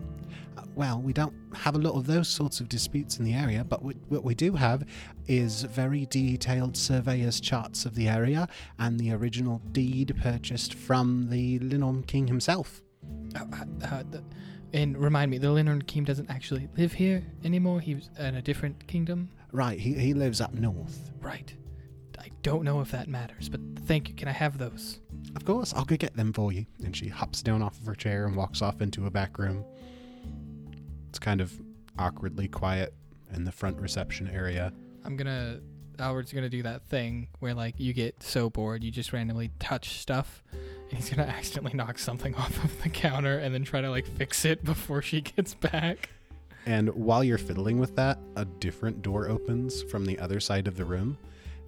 Well, we don't have a lot of those sorts of disputes in the area, but what we do have is very detailed surveyors' charts of the area and the original deed purchased from the Lindorm King himself. And remind me, the Lindorm King doesn't actually live here anymore? He was in a different kingdom? Right, he lives up north. Right. I don't know if that matters, but thank you. Can I have those? Of course, I'll go get them for you. And she hops down off of her chair and walks off into a back room. It's kind of awkwardly quiet in the front reception area. Alward's gonna do that thing where, like, you get so bored, you just randomly touch stuff, and he's gonna accidentally knock something off of the counter and then try to, like, fix it before she gets back. And while you're fiddling with that, a different door opens from the other side of the room,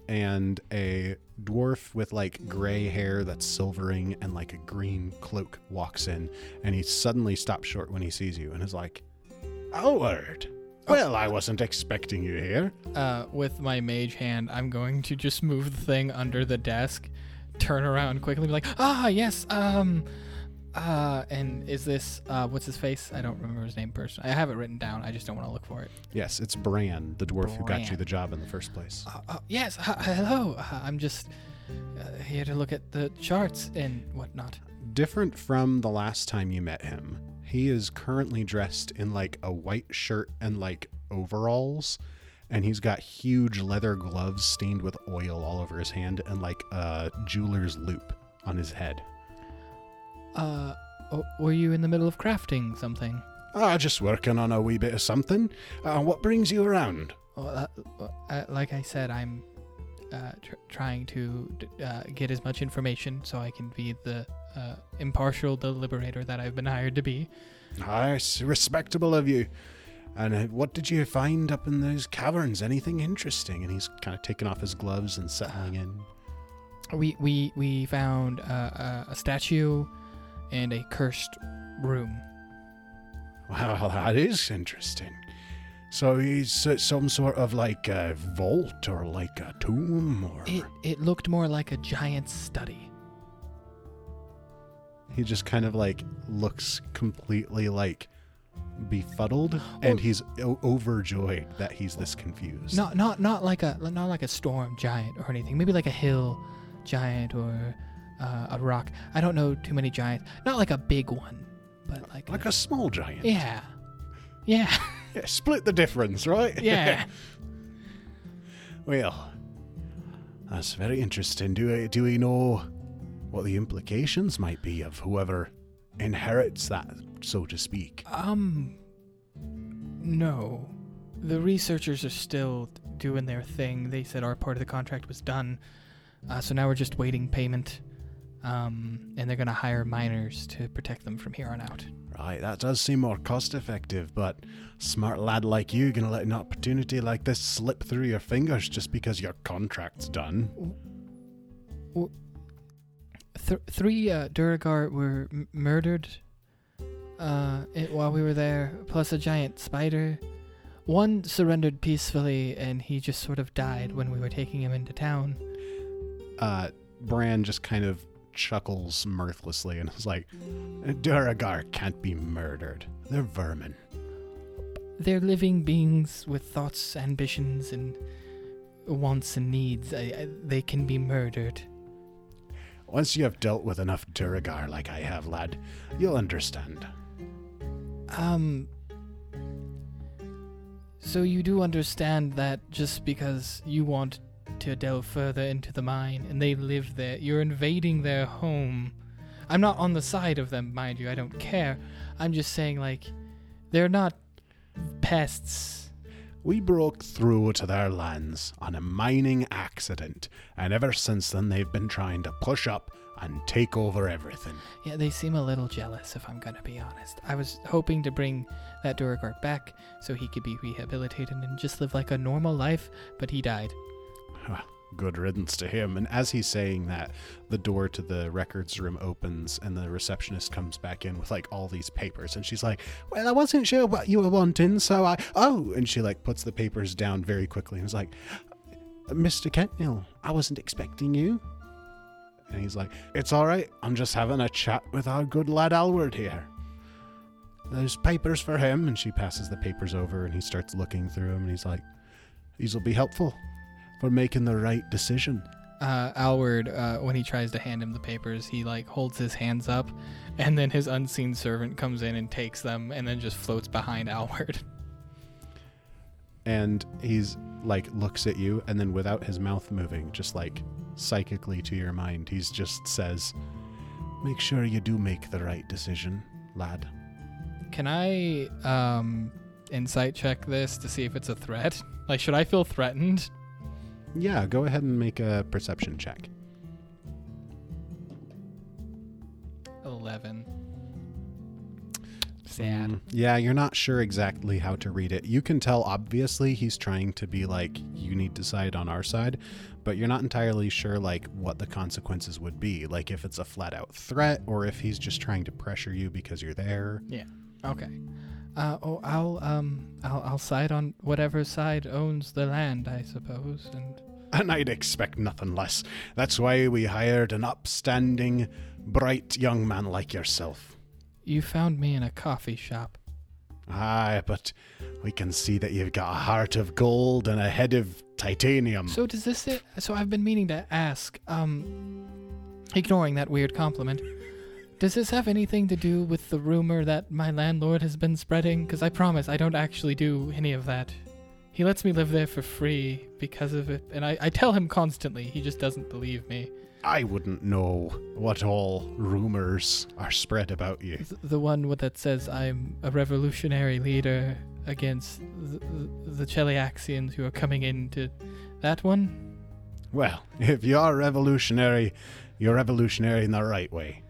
and a dwarf with, like, gray hair that's silvering and, like, a green cloak walks in, and he suddenly stops short when he sees you and is like, "Alward! Well, I wasn't expecting you here." With my mage hand, I'm going to just move the thing under the desk, turn around quickly, be like, "Yes, and is this, what's his face?" I don't remember his name personally. I have it written down. I just don't want to look for it. Yes, it's Bran, the dwarf who got you the job in the first place. Yes, hello. I'm just here to look at the charts and whatnot. Different from the last time you met him, he is currently dressed in, like, a white shirt and, like, overalls, and he's got huge leather gloves stained with oil all over his hand and, like, a jeweler's loop on his head. Were you in the middle of crafting something? Just working on a wee bit of something. What brings you around? Well, like I said, I'm trying to get as much information so I can be the impartial deliberator that I've been hired to be. It's respectable of you. And what did you find up in those caverns? Anything interesting? And he's kind of taking off his gloves and settling in. We found a statue and a cursed room. Well, that is interesting. So it's some sort of, like, a vault or, like, a tomb? Or it looked more like a giant study. He just kind of, like, looks completely, like, befuddled, and he's overjoyed that he's this confused. Not like a storm giant or anything. Maybe like a hill giant or a rock. I don't know too many giants. Not like a big one, but like a small giant. Yeah. Yeah, split the difference, right? Yeah. Well, that's very interesting. Do we know what the implications might be of whoever inherits that, so to speak? No. The researchers are still doing their thing. They said our part of the contract was done, so now we're just waiting payment, and they're going to hire miners to protect them from here on out. Right, that does seem more cost-effective, but smart lad like you going to let an opportunity like this slip through your fingers just because your contract's done? Well, three Duergar were murdered while we were there, plus a giant spider. One surrendered peacefully, and he just sort of died when we were taking him into town. Bran just kind of chuckles mirthlessly and is like, "Duergar can't be murdered. They're vermin. They're living beings with thoughts, ambitions, and wants and needs. They can be murdered. Once you have dealt with enough Duergar like I have, lad, you'll understand." So you do understand that just because you want to delve further into the mine and they live there, you're invading their home. I'm not on the side of them, mind you. I don't care. I'm just saying, like, they're not pests. We broke through to their lands on a mining accident, and ever since then they've been trying to push up and take over everything. Yeah, they seem a little jealous, if I'm gonna be honest. I was hoping to bring that Duergar back so he could be rehabilitated and just live like a normal life, but he died. Well, good riddance to him. And as he's saying that, the door to the records room opens and the receptionist comes back in with like all these papers, and she's like, well, I wasn't sure what you were wanting, so I... Oh! And she like puts the papers down very quickly and is like, Mr. Kentnill, I wasn't expecting you. And he's like, it's all right. I'm just having a chat with our good lad Alward here. There's papers for him. And she passes the papers over and he starts looking through them. And he's like, these will be helpful for making the right decision. Alward, when he tries to hand him the papers, he like holds his hands up. And then his unseen servant comes in and takes them and then just floats behind Alward. And he's like, looks at you, and then without his mouth moving, just like psychically to your mind, he's just says, make sure you do make the right decision, lad. Can I insight check this to see if it's a threat? Like, should I feel threatened? Yeah, go ahead and make a perception check. 11. Sad. Yeah, you're not sure exactly how to read it. You can tell, obviously, he's trying to be like, you need to side on our side, but you're not entirely sure, like, what the consequences would be. Like, if it's a flat-out threat, or if he's just trying to pressure you because you're there. Yeah. Okay. I'll side on whatever side owns the land, I suppose, and I'd expect nothing less. That's why we hired an upstanding, bright young man like yourself. You found me in a coffee shop. Aye, but we can see that you've got a heart of gold and a head of titanium. So does this... So I've been meaning to ask, ignoring that weird compliment, does this have anything to do with the rumor that my landlord has been spreading? Because I promise I don't actually do any of that. He lets me live there for free because of it, and I tell him constantly. He just doesn't believe me. I wouldn't know what all rumors are spread about you. The one that says I'm a revolutionary leader against the Chelyaxians who are coming into that one? Well, if you're revolutionary, you're revolutionary in the right way.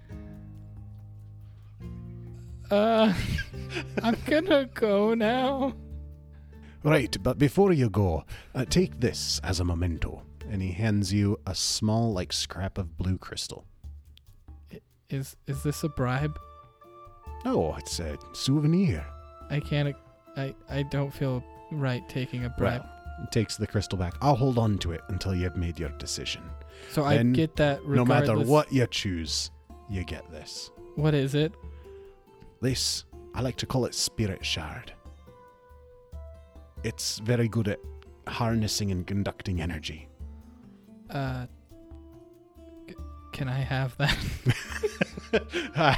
I'm gonna go now. Right, but before you go, take this as a memento. And he hands you a small, like, scrap of blue crystal. Is this a bribe? No, it's a souvenir. I can't... I don't feel right taking a bribe. Well, takes the crystal back. I'll hold on to it until you've made your decision. So then, I get that regardless... No matter what you choose, you get this. What is it? This, I like to call it Spirit Shard. It's very good at harnessing and conducting energy. Can I have that?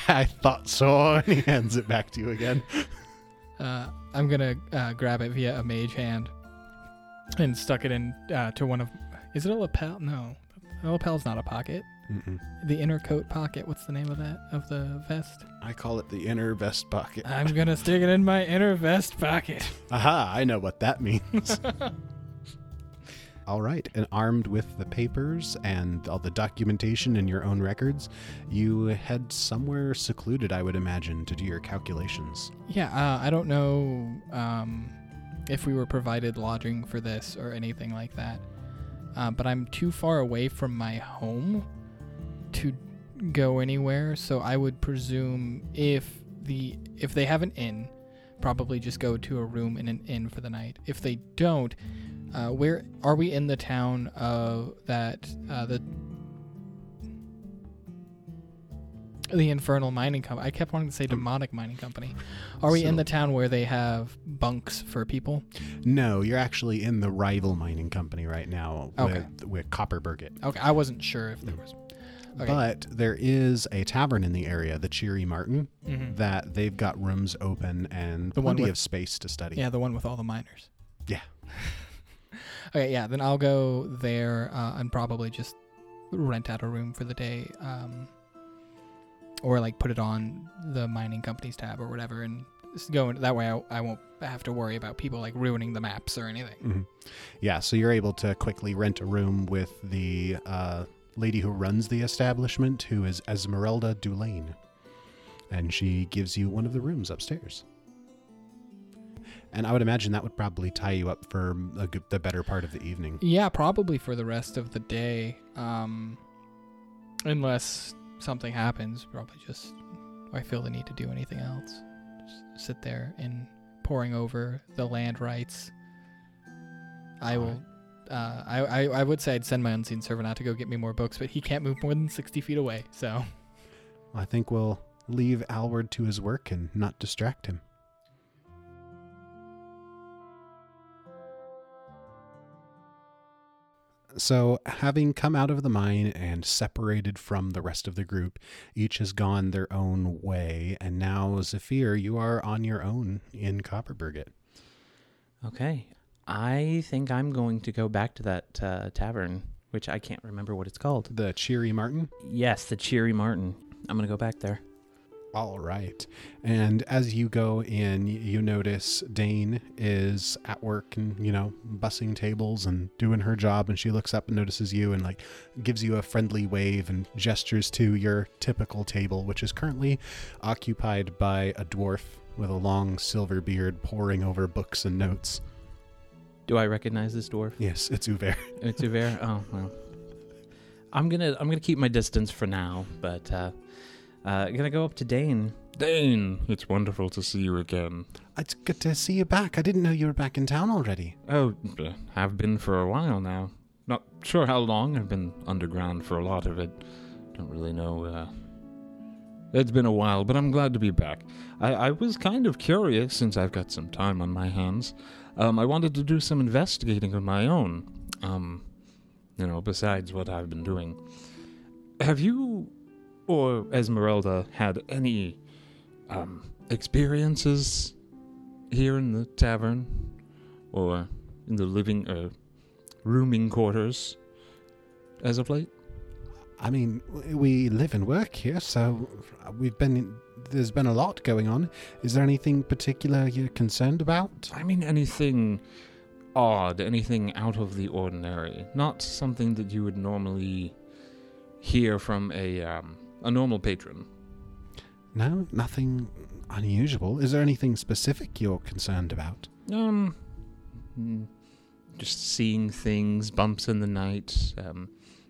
I thought so. And he hands it back to you again. I'm gonna grab it via a mage hand and stuck it in to one of... Is it a lapel? No, a lapel's not a pocket. Mm-mm. The inner coat pocket. What's the name of that? Of the vest? I call it the inner vest pocket. I'm gonna stick it in my inner vest pocket. Aha! I know what that means. All right, and armed with the papers and all the documentation and your own records, you head somewhere secluded, I would imagine, to do your calculations. Yeah, I don't know if we were provided lodging for this or anything like that, but I'm too far away from my home to go anywhere, so I would presume if they have an inn, probably just go to a room in an inn for the night. If they don't... where are we in the town of that the Infernal Mining Company? I kept wanting to say Demonic Mining Company. Are we in the town where they have bunks for people? No, you're actually in the rival mining company right now. Okay. With Copperburget. Okay, I wasn't sure if there was. Okay. But there is a tavern in the area, the Cheery Martin, that they've got rooms open and plenty of space to study. Yeah, the one with all the miners. Yeah. Okay, yeah, then I'll go there and probably just rent out a room for the day or, like, put it on the mining company's tab or whatever and go in. That way I won't have to worry about people, like, ruining the maps or anything. Mm-hmm. Yeah, so you're able to quickly rent a room with the lady who runs the establishment, who is Esmeralda Dulane. And she gives you one of the rooms upstairs. And I would imagine that would probably tie you up for the better part of the evening. Yeah, probably for the rest of the day. Unless something happens, probably just I feel the need to do anything else. Just sit there and poring over the land rights. I will. I would say I'd send my unseen servant out to go get me more books, but he can't move more than 60 feet away, so. I think we'll leave Alward to his work and not distract him. So, having come out of the mine and separated from the rest of the group, each has gone their own way, and now, Zephyr, you are on your own in Copperburget. Okay. I think I'm going to go back to that tavern, which I can't remember what it's called. The Cheery Martin? Yes, the Cheery Martin. I'm going to go back there. All right. And as you go in, you notice Dane is at work and, you know, bussing tables and doing her job. And she looks up and notices you and, like, gives you a friendly wave and gestures to your typical table, which is currently occupied by a dwarf with a long silver beard poring over books and notes. Do I recognize this dwarf? Yes, it's Uvair. It's Uvair? Oh, well. I'm gonna keep my distance for now, but I'm gonna go up to Dane. Dane, it's wonderful to see you again. It's good to see you back. I didn't know you were back in town already. Oh, I've been for a while now. Not sure how long. I've been underground for a lot of it. Don't really know. It's been a while, but I'm glad to be back. I was kind of curious, since I've got some time on my hands. I wanted to do some investigating of my own, you know, besides what I've been doing. Have you, or Esmeralda, had any experiences here in the tavern or in the living rooming quarters as of late? I mean, we live and work here, so there's been a lot going on. Is there anything particular you're concerned about? I mean, anything odd, anything out of the ordinary. Not something that you would normally hear from a normal patron. No, nothing unusual. Is there anything specific you're concerned about? Just seeing things, bumps in the night,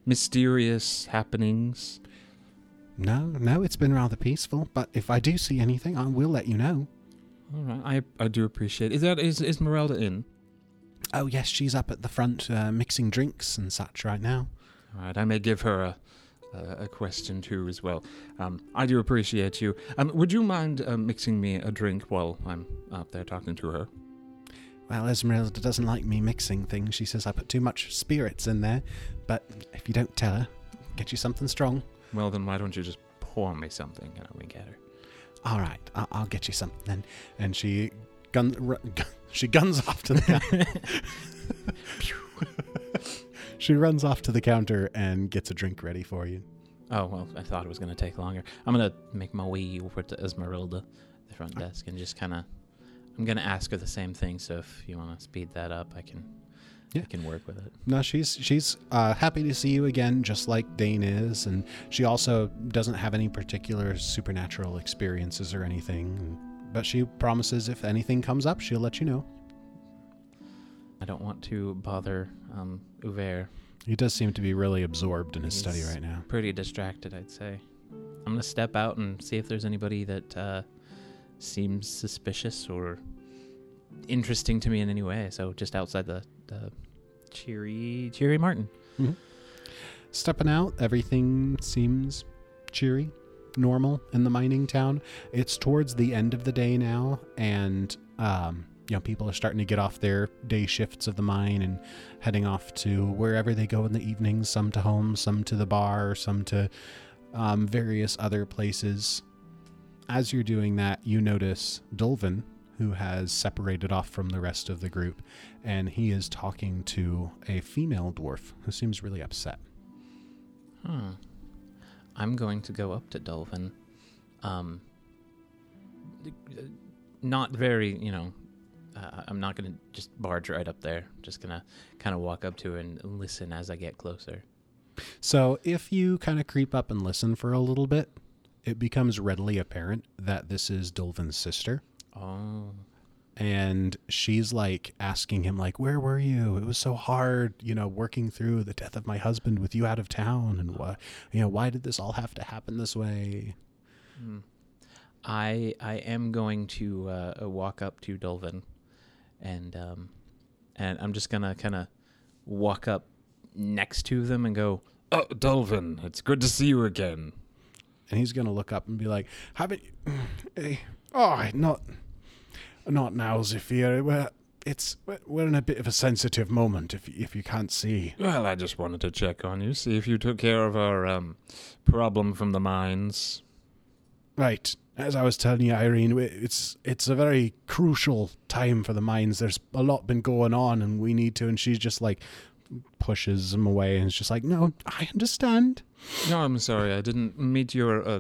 mysterious happenings. No, it's been rather peaceful, but if I do see anything, I will let you know. All right, I do appreciate it. Is Esmeralda in? Oh, yes, she's up at the front mixing drinks and such right now. All right, I may give her a question too as well. I do appreciate you. Would you mind mixing me a drink while I'm up there talking to her? Well, Esmeralda doesn't like me mixing things. She says I put too much spirits in there, but if you don't tell her, I'll get you something strong. Well, then why don't you just pour me something and I wink at her? All right, I'll get you something then. And she guns off to the counter. She runs off to the counter and gets a drink ready for you. Oh, well, I thought it was going to take longer. I'm going to make my way over to Esmeralda, at the front desk, and just kind of... I'm going to ask her the same thing, so if you want to speed that up, I can I can work with it. No, she's happy to see you again, just like Dane is, and she also doesn't have any particular supernatural experiences or anything, but she promises if anything comes up, she'll let you know. I don't want to bother Uvair. He does seem to be really absorbed in his study right now. Pretty distracted, I'd say. I'm going to step out and see if there's anybody that... seems suspicious or interesting to me in any way, so just outside the cheery Martin. Mm-hmm. Stepping out, everything seems cheery, normal in the mining town. It's towards the end of the day now, and you know, people are starting to get off their day shifts of the mine and heading off to wherever they go in the evening, some to home, some to the bar, some to various other places. As you're doing that, you notice Dolvin, who has separated off from the rest of the group, and he is talking to a female dwarf who seems really upset. I'm going to go up to Dolvin. Not very, you know, I'm not going to just barge right up there. I'm just going to kind of walk up to her and listen as I get closer. So if you kind of creep up and listen for a little bit, it becomes readily apparent that this is Dolvin's sister. Oh. And she's like asking him, like, where were you? It was so hard, you know, working through the death of my husband with you out of town. And why, you know, why did this all have to happen this way? I am going to walk up to Dolvin and I'm just going to kind of walk up next to them and go, oh, Dolvin, it's good to see you again. And he's going to look up and be like, haven't you, hey, oh, not now, Zephyr. We're in a bit of a sensitive moment if you can't see. Well, I just wanted to check on you, see if you took care of our problem from the mines. Right. As I was telling you, Irene, it's a very crucial time for the mines. There's a lot been going on, and we need to. And she's just like pushes him away, and is just like, no, I understand. No, I'm sorry. I didn't meet your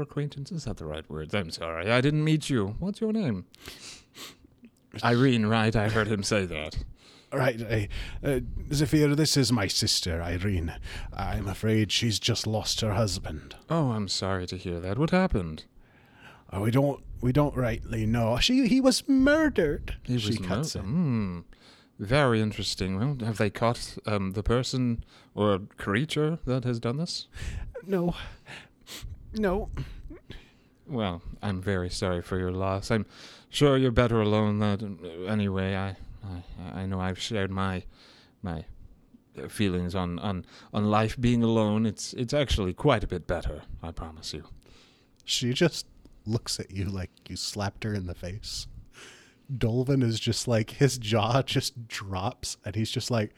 acquaintance. Is that the right word? I'm sorry. I didn't meet you. What's your name? Irene, right? I heard him say that. Right. Zephyr, this is my sister, Irene. I'm afraid she's just lost her husband. Oh, I'm sorry to hear that. What happened? We don't rightly know. He was murdered. She cuts it. Very interesting. Well, have they caught the person or creature that has done this? No. Well, I'm very sorry for your loss. I'm sure you're better alone. Anyway, I know I've shared my feelings on life being alone. It's actually quite a bit better, I promise you. She just looks at you like you slapped her in the face. Dolvin is just like, his jaw just drops, and he's just like,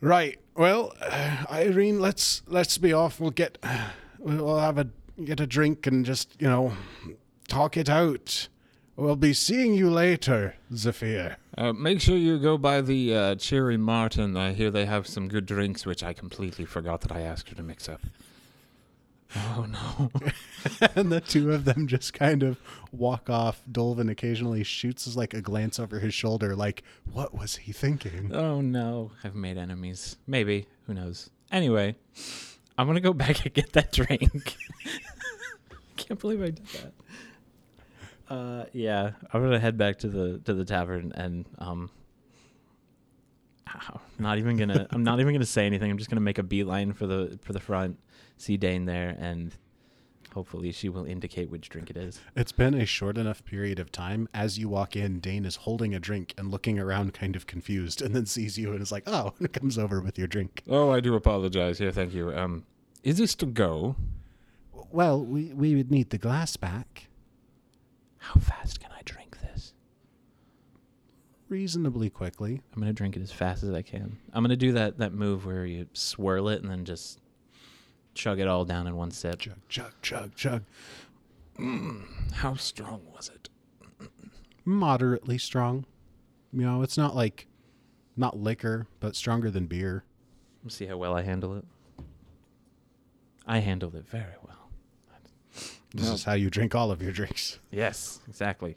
right, well, Irene, let's be off. We'll have a drink and just, you know, talk it out. We'll be seeing you later, Zephyr. Make sure you go by the Cheery Martin. I hear they have some good drinks, which I completely forgot that I asked her to mix up. Oh, no. And the two of them just kind of walk off. Dolvin occasionally shoots like a glance over his shoulder, like, what was he thinking? Oh, no. I've made enemies. Maybe. Who knows? Anyway, I'm going to go back and get that drink. I can't believe I did that. Yeah, I'm going to head back to the tavern and I'm not even gonna say anything. I'm just gonna make a beeline for the front, see Dane there, and hopefully she will indicate which drink it is. It's been a short enough period of time. As you walk in, Dane is holding a drink and looking around kind of confused, and then sees you and is like, oh, and comes over with your drink. Oh, I do apologize. Here, thank you. Is this to go? Well, we would need the glass back. How fast can I drink this? Reasonably quickly. I'm going to drink it as fast as I can. I'm going to do that move where you swirl it and then just chug it all down in one sip. Chug, chug, chug, chug. How strong was it? Moderately strong. You know, it's not like, not liquor, but stronger than beer. Let's see how well I handle it. I handled it very well. This is how you drink all of your drinks. Yes, exactly.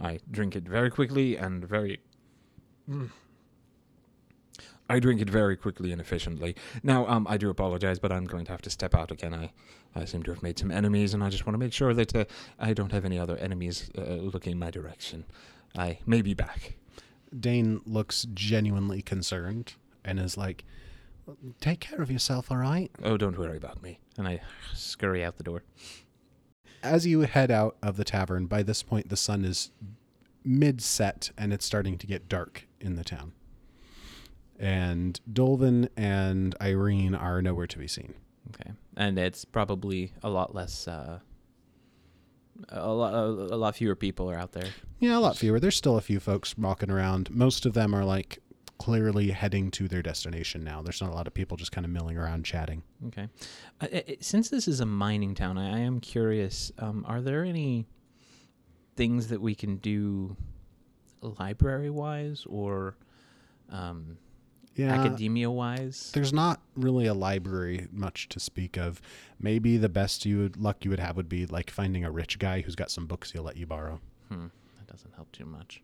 I drink it very quickly and I drink it very quickly and efficiently. Now, I do apologize, but I'm going to have to step out again. I seem to have made some enemies, and I just want to make sure that I don't have any other enemies looking my direction. I may be back. Dane looks genuinely concerned and is like, take care of yourself, all right? Oh, don't worry about me. And I scurry out the door. As you head out of the tavern, by this point the sun is mid-set and it's starting to get dark in the town. And Dolvin and Irene are nowhere to be seen. Okay. And it's probably a lot less, a lot fewer people are out there. Yeah, a lot fewer. There's still a few folks walking around. Most of them are like clearly heading to their destination now. There's not a lot of people just kind of milling around chatting. Okay. Since this is a mining town, I am curious, are there any things that we can do library-wise or academia-wise? There's not really a library much to speak of. Maybe the best luck you would have would be like finding a rich guy who's got some books he'll let you borrow. That doesn't help too much.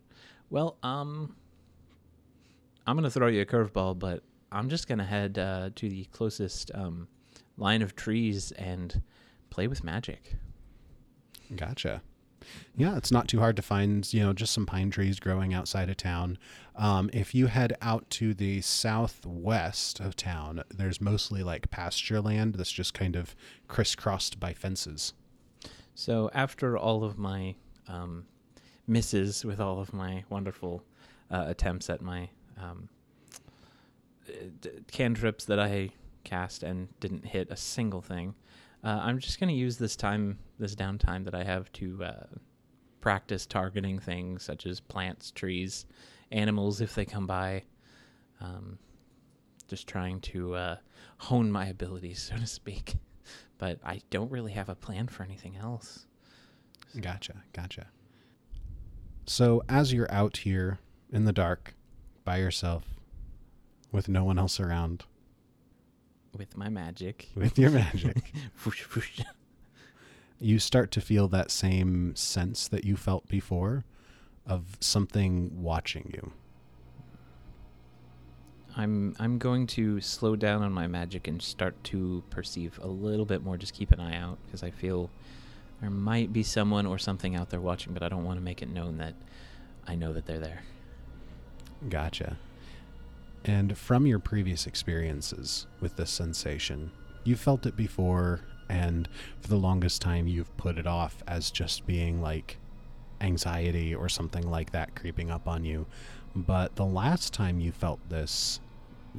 Well, I'm going to throw you a curveball, but I'm just going to head to the closest line of trees and play with magic. Gotcha. Yeah, it's not too hard to find, you know, just some pine trees growing outside of town. If you head out to the southwest of town, there's mostly like pasture land that's just kind of crisscrossed by fences. So after all of my misses with all of my wonderful attempts at my cantrips that I cast and didn't hit a single thing, I'm just going to use this downtime that I have to practice targeting things such as plants, trees, animals if they come by. Just trying to hone my abilities, so to speak. But I don't really have a plan for anything else. So. Gotcha. So as you're out here in the dark, by yourself, with no one else around, with my magic. With your magic. You start to feel that same sense that you felt before of something watching you. I'm going to slow down on my magic and start to perceive a little bit more. Just keep an eye out because I feel there might be someone or something out there watching, but I don't want to make it known that I know that they're there. Gotcha. And from your previous experiences with this sensation, you felt it before, and for the longest time you've put it off as just being like anxiety or something like that creeping up on you. But the last time you felt this,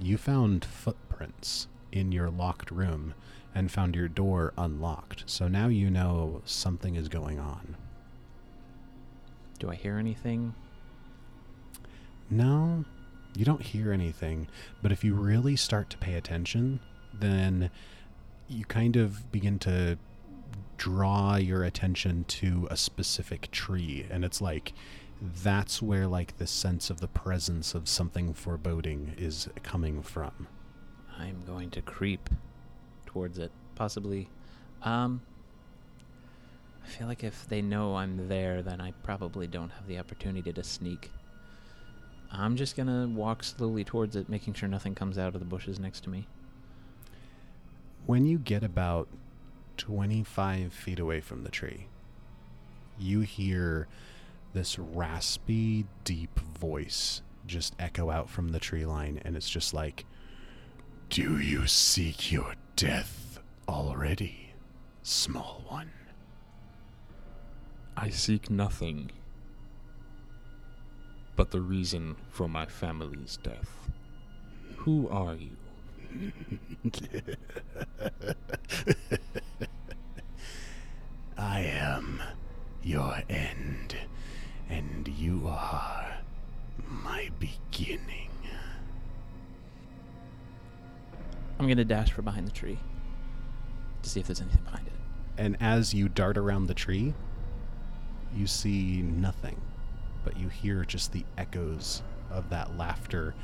you found footprints in your locked room and found your door unlocked. So now you know something is going on. Do I hear anything? No. You don't hear anything, but if you really start to pay attention, then you kind of begin to draw your attention to a specific tree, and it's like that's where like the sense of the presence of something foreboding is coming from. I'm going to creep towards it, possibly. I feel like if they know I'm there, then I probably don't have the opportunity to sneak. I'm just going to walk slowly towards it, making sure nothing comes out of the bushes next to me. When you get about 25 feet away from the tree, you hear this raspy, deep voice just echo out from the tree line, and it's just like, "Do you seek your death already, small one?" I seek nothing but the reason for my family's death. Who are you? I am your end, and you are my beginning. I'm going to dash for behind the tree to see if there's anything behind it. And as you dart around the tree, you see nothing. But you hear just the echoes of that laughter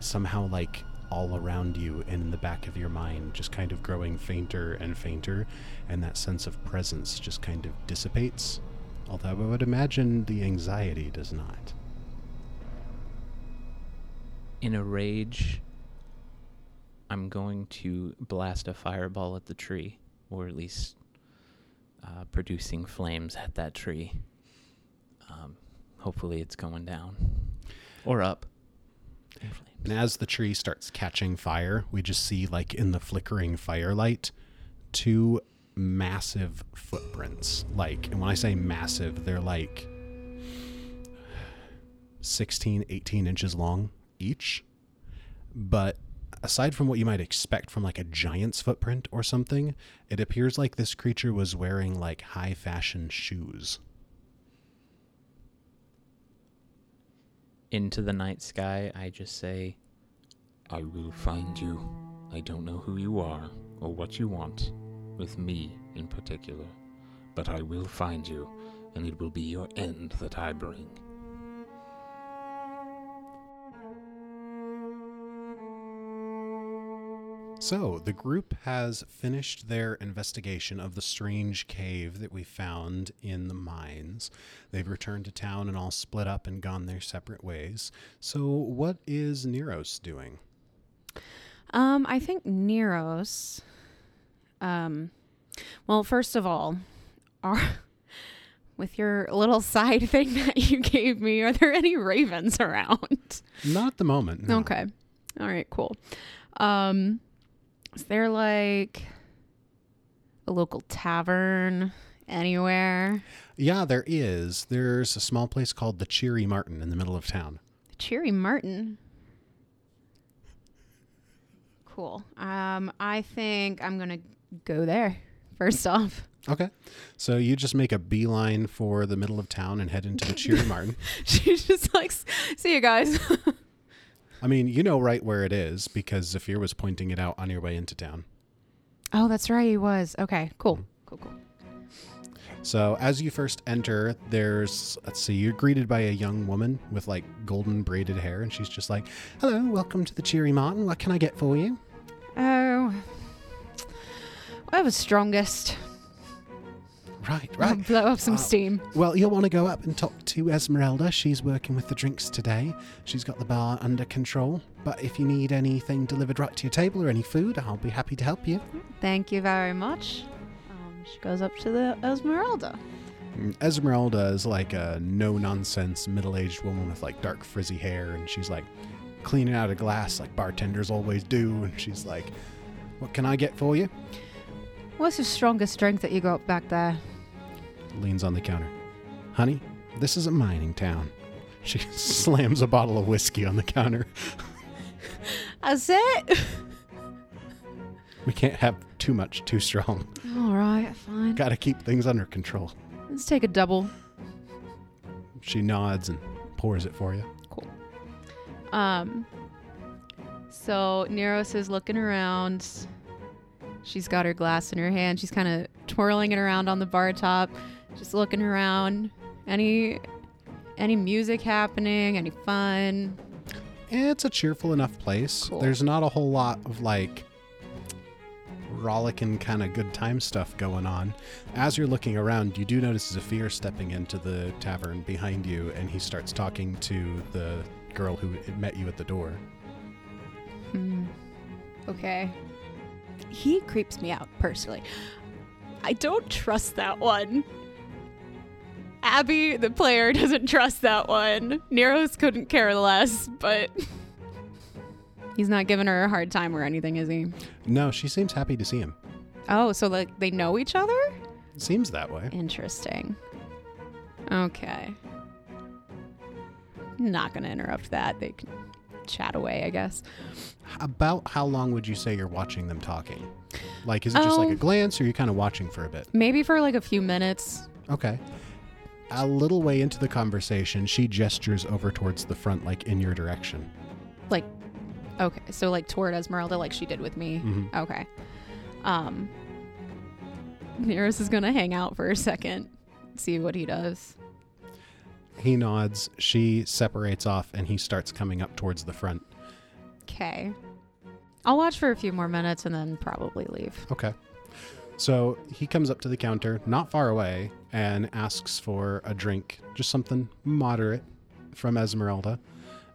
somehow like all around you and in the back of your mind, just kind of growing fainter and fainter, and that sense of presence just kind of dissipates, although I would imagine the anxiety does not. In a rage, I'm going to blast a fireball at the tree, or at least producing flames at that tree. Hopefully it's going down or up. And as the tree starts catching fire, we just see like in the flickering firelight, two massive footprints. Like, and when I say massive, they're like 16, 18 inches long each. But aside from what you might expect from like a giant's footprint or something, it appears like this creature was wearing like high fashion shoes. Into the night sky, I just say, "I will find you. I don't know who you are or what you want, with me in particular, but I will find you, and it will be your end that I bring." So, the group has finished their investigation of the strange cave that we found in the mines. They've returned to town and all split up and gone their separate ways. So, what is Neros doing? I think Neros. Well, first of all, with your little side thing that you gave me, are there any ravens around? Not at the moment. No. Okay. All right. Cool. Is there like a local tavern anywhere? Yeah, there is. There's a small place called the Cheery Martin in the middle of town. The Cheery Martin? Cool. I think I'm going to go there first off. Okay. So you just make a beeline for the middle of town and head into the Cheery Martin. She's just like, see you guys. I mean, you know right where it is because Zephyr was pointing it out on your way into town. Oh, that's right. He was. Okay, cool. Mm-hmm. Cool. So as you first enter, you're greeted by a young woman with like golden braided hair. And she's just like, hello, welcome to the Cheery Martin. What can I get for you? Oh, whatever's strongest. Right. I'll blow up some steam. Well, you'll want to go up and talk to Esmeralda. She's working with the drinks today. She's got the bar under control. But if you need anything delivered right to your table or any food, I'll be happy to help you. Thank you very much. She goes up to the Esmeralda. Esmeralda is like a no-nonsense middle-aged woman with like dark frizzy hair, and she's like cleaning out a glass like bartenders always do, and she's like, what can I get for you? What's your strongest drink that you got back there? Leans on the counter. Honey, this is a mining town. She slams a bottle of whiskey on the counter. That's it? We can't have too much, too strong. All right, fine. Gotta keep things under control. Let's take a double. She nods and pours it for you. Cool. So Neros is looking around. She's got her glass in her hand. She's kind of twirling it around on the bar top, just looking around. Any music happening? Any fun? It's a cheerful enough place. Cool. There's not a whole lot of like rollicking kind of good time stuff going on. As you're looking around, you do notice Zephyr stepping into the tavern behind you, and he starts talking to the girl who met you at the door. Okay. He creeps me out, personally. I don't trust that one. Abby, the player, doesn't trust that one. Neros couldn't care less, but... He's not giving her a hard time or anything, is he? No, she seems happy to see him. Oh, so like they know each other? Seems that way. Interesting. Okay. Not going to interrupt that. They can chat away, I guess. About how long would you say you're watching them talking? Like, is it just like a glance, or are you kind of watching for a bit? Maybe for like a few minutes. Okay. A little way into the conversation, she gestures over towards the front, like in your direction. Like... Okay, so like toward Esmeralda, like she did with me. Mm-hmm. Okay. Neros is going to hang out for a second, see what he does. He nods, she separates off, and he starts coming up towards the front. Okay. I'll watch for a few more minutes and then probably leave. Okay. So he comes up to the counter, not far away, and asks for a drink, just something moderate from Esmeralda.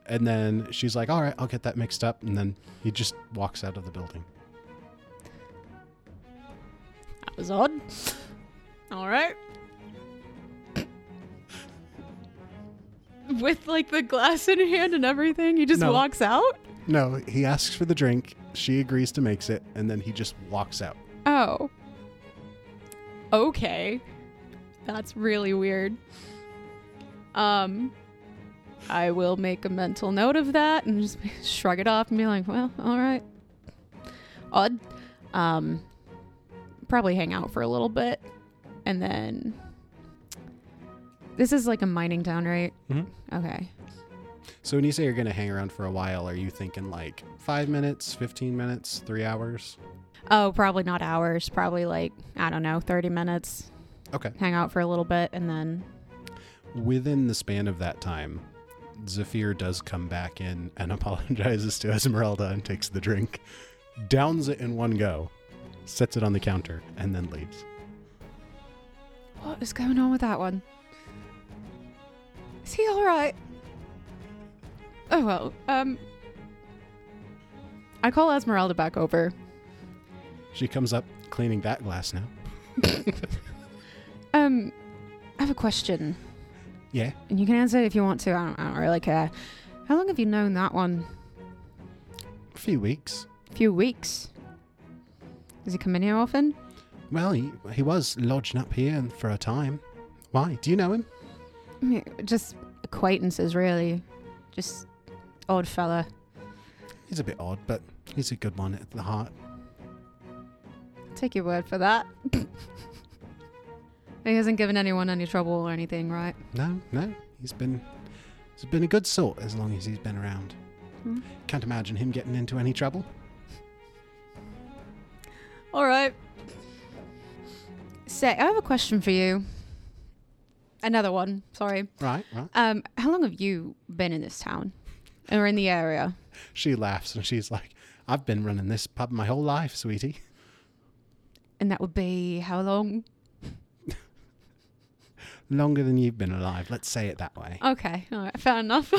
And then she's like, all right, I'll get that mixed up. And then he just walks out of the building. That was odd. All right. With like the glass in hand and everything, he just walks out? No, he asks for the drink. She agrees to mix it. And then he just walks out. Oh. Okay. That's really weird. I will make a mental note of that and just shrug it off and be like, well, all right. Odd. Probably hang out for a little bit. And then... This is like a mining town, right? Mm-hmm. Okay. So when you say you're going to hang around for a while, are you thinking like 5 minutes, 15 minutes, 3 hours? Oh, probably not hours. Probably like, I don't know, 30 minutes. Okay. Hang out for a little bit and then... Within the span of that time... Zephyr does come back in and apologizes to Esmeralda and takes the drink, downs it in one go, sets it on the counter, and then leaves. What is going on with that one? Is he all right? Oh well. I call Esmeralda back over. She comes up cleaning that glass now. I have a question. Yeah? And you can answer it if you want to. I don't really care. How long have you known that one? A few weeks. A few weeks? Does he come in here often? Well, he was lodging up here for a time. Why? Do you know him? Just acquaintances, really. Just odd fella. He's a bit odd, but he's a good one at the heart. Take your word for that. He hasn't given anyone any trouble or anything, right? No. He's been a good sort as long as he's been around. Hmm? Can't imagine him getting into any trouble. All right. Say, I have a question for you. Another one, sorry. Right. How long have you been in this town or in the area? She laughs and she's like, I've been running this pub my whole life, sweetie. And that would be how long? Longer than you've been alive. Let's say it that way. Okay. All right. Fair enough.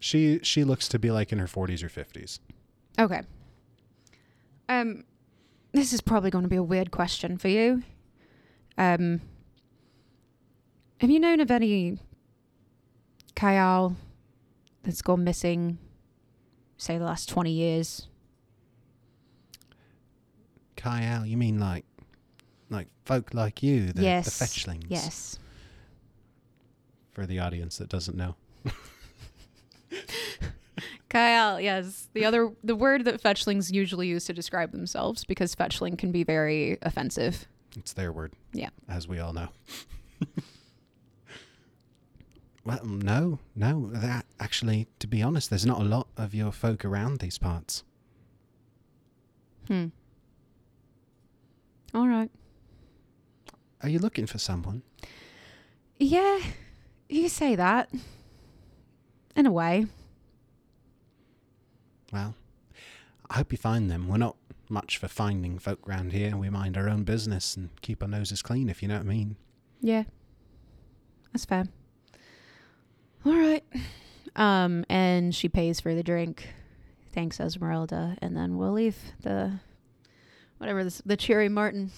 She looks to be like in her 40s or 50s. Okay. This is probably going to be a weird question for you. Have you known of any Kayal that's gone missing, say, the last 20 years? Kayal, you mean like folk like you, yes. The fetchlings? Yes. For the audience that doesn't know. Kayal, yes. The word that fetchlings usually use to describe themselves, because fetchling can be very offensive. It's their word. Yeah. As we all know. Well, no. That actually, to be honest, there's not a lot of your folk around these parts. All right. Are you looking for someone? Yeah, you say that. In a way. Well, I hope you find them. We're not much for finding folk round here. We mind our own business and keep our noses clean, if you know what I mean. Yeah, that's fair. All right. And she pays for the drink. Thanks, Esmeralda. And then we'll leave the Cheery Martin.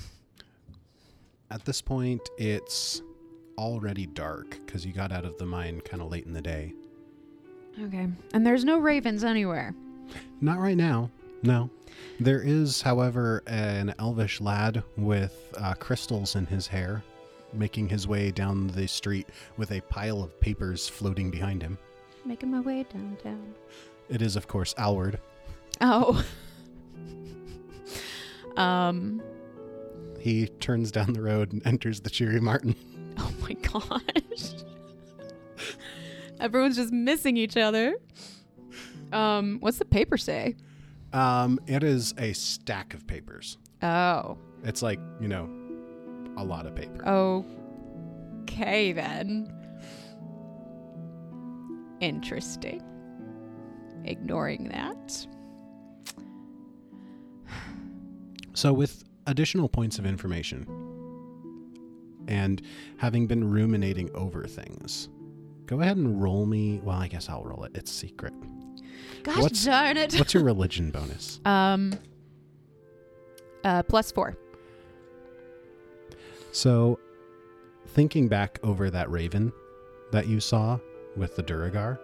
At this point, it's already dark because you got out of the mine kind of late in the day. Okay. And there's no ravens anywhere. Not right now. No. There is, however, an elvish lad with crystals in his hair making his way down the street with a pile of papers floating behind him. Making my way downtown. It is, of course, Alward. Oh. He turns down the road and enters the Cheery Martin. Oh my gosh. Everyone's just missing each other. What's the paper say? It is a stack of papers. Oh. It's like, a lot of paper. Okay, then. Interesting. Ignoring that. So with additional points of information and having been ruminating over things, go ahead and roll me. Well, I guess I'll roll it. It's secret. Gosh, darn it. What's your religion bonus? +4. So thinking back over that raven that you saw with the Duergar,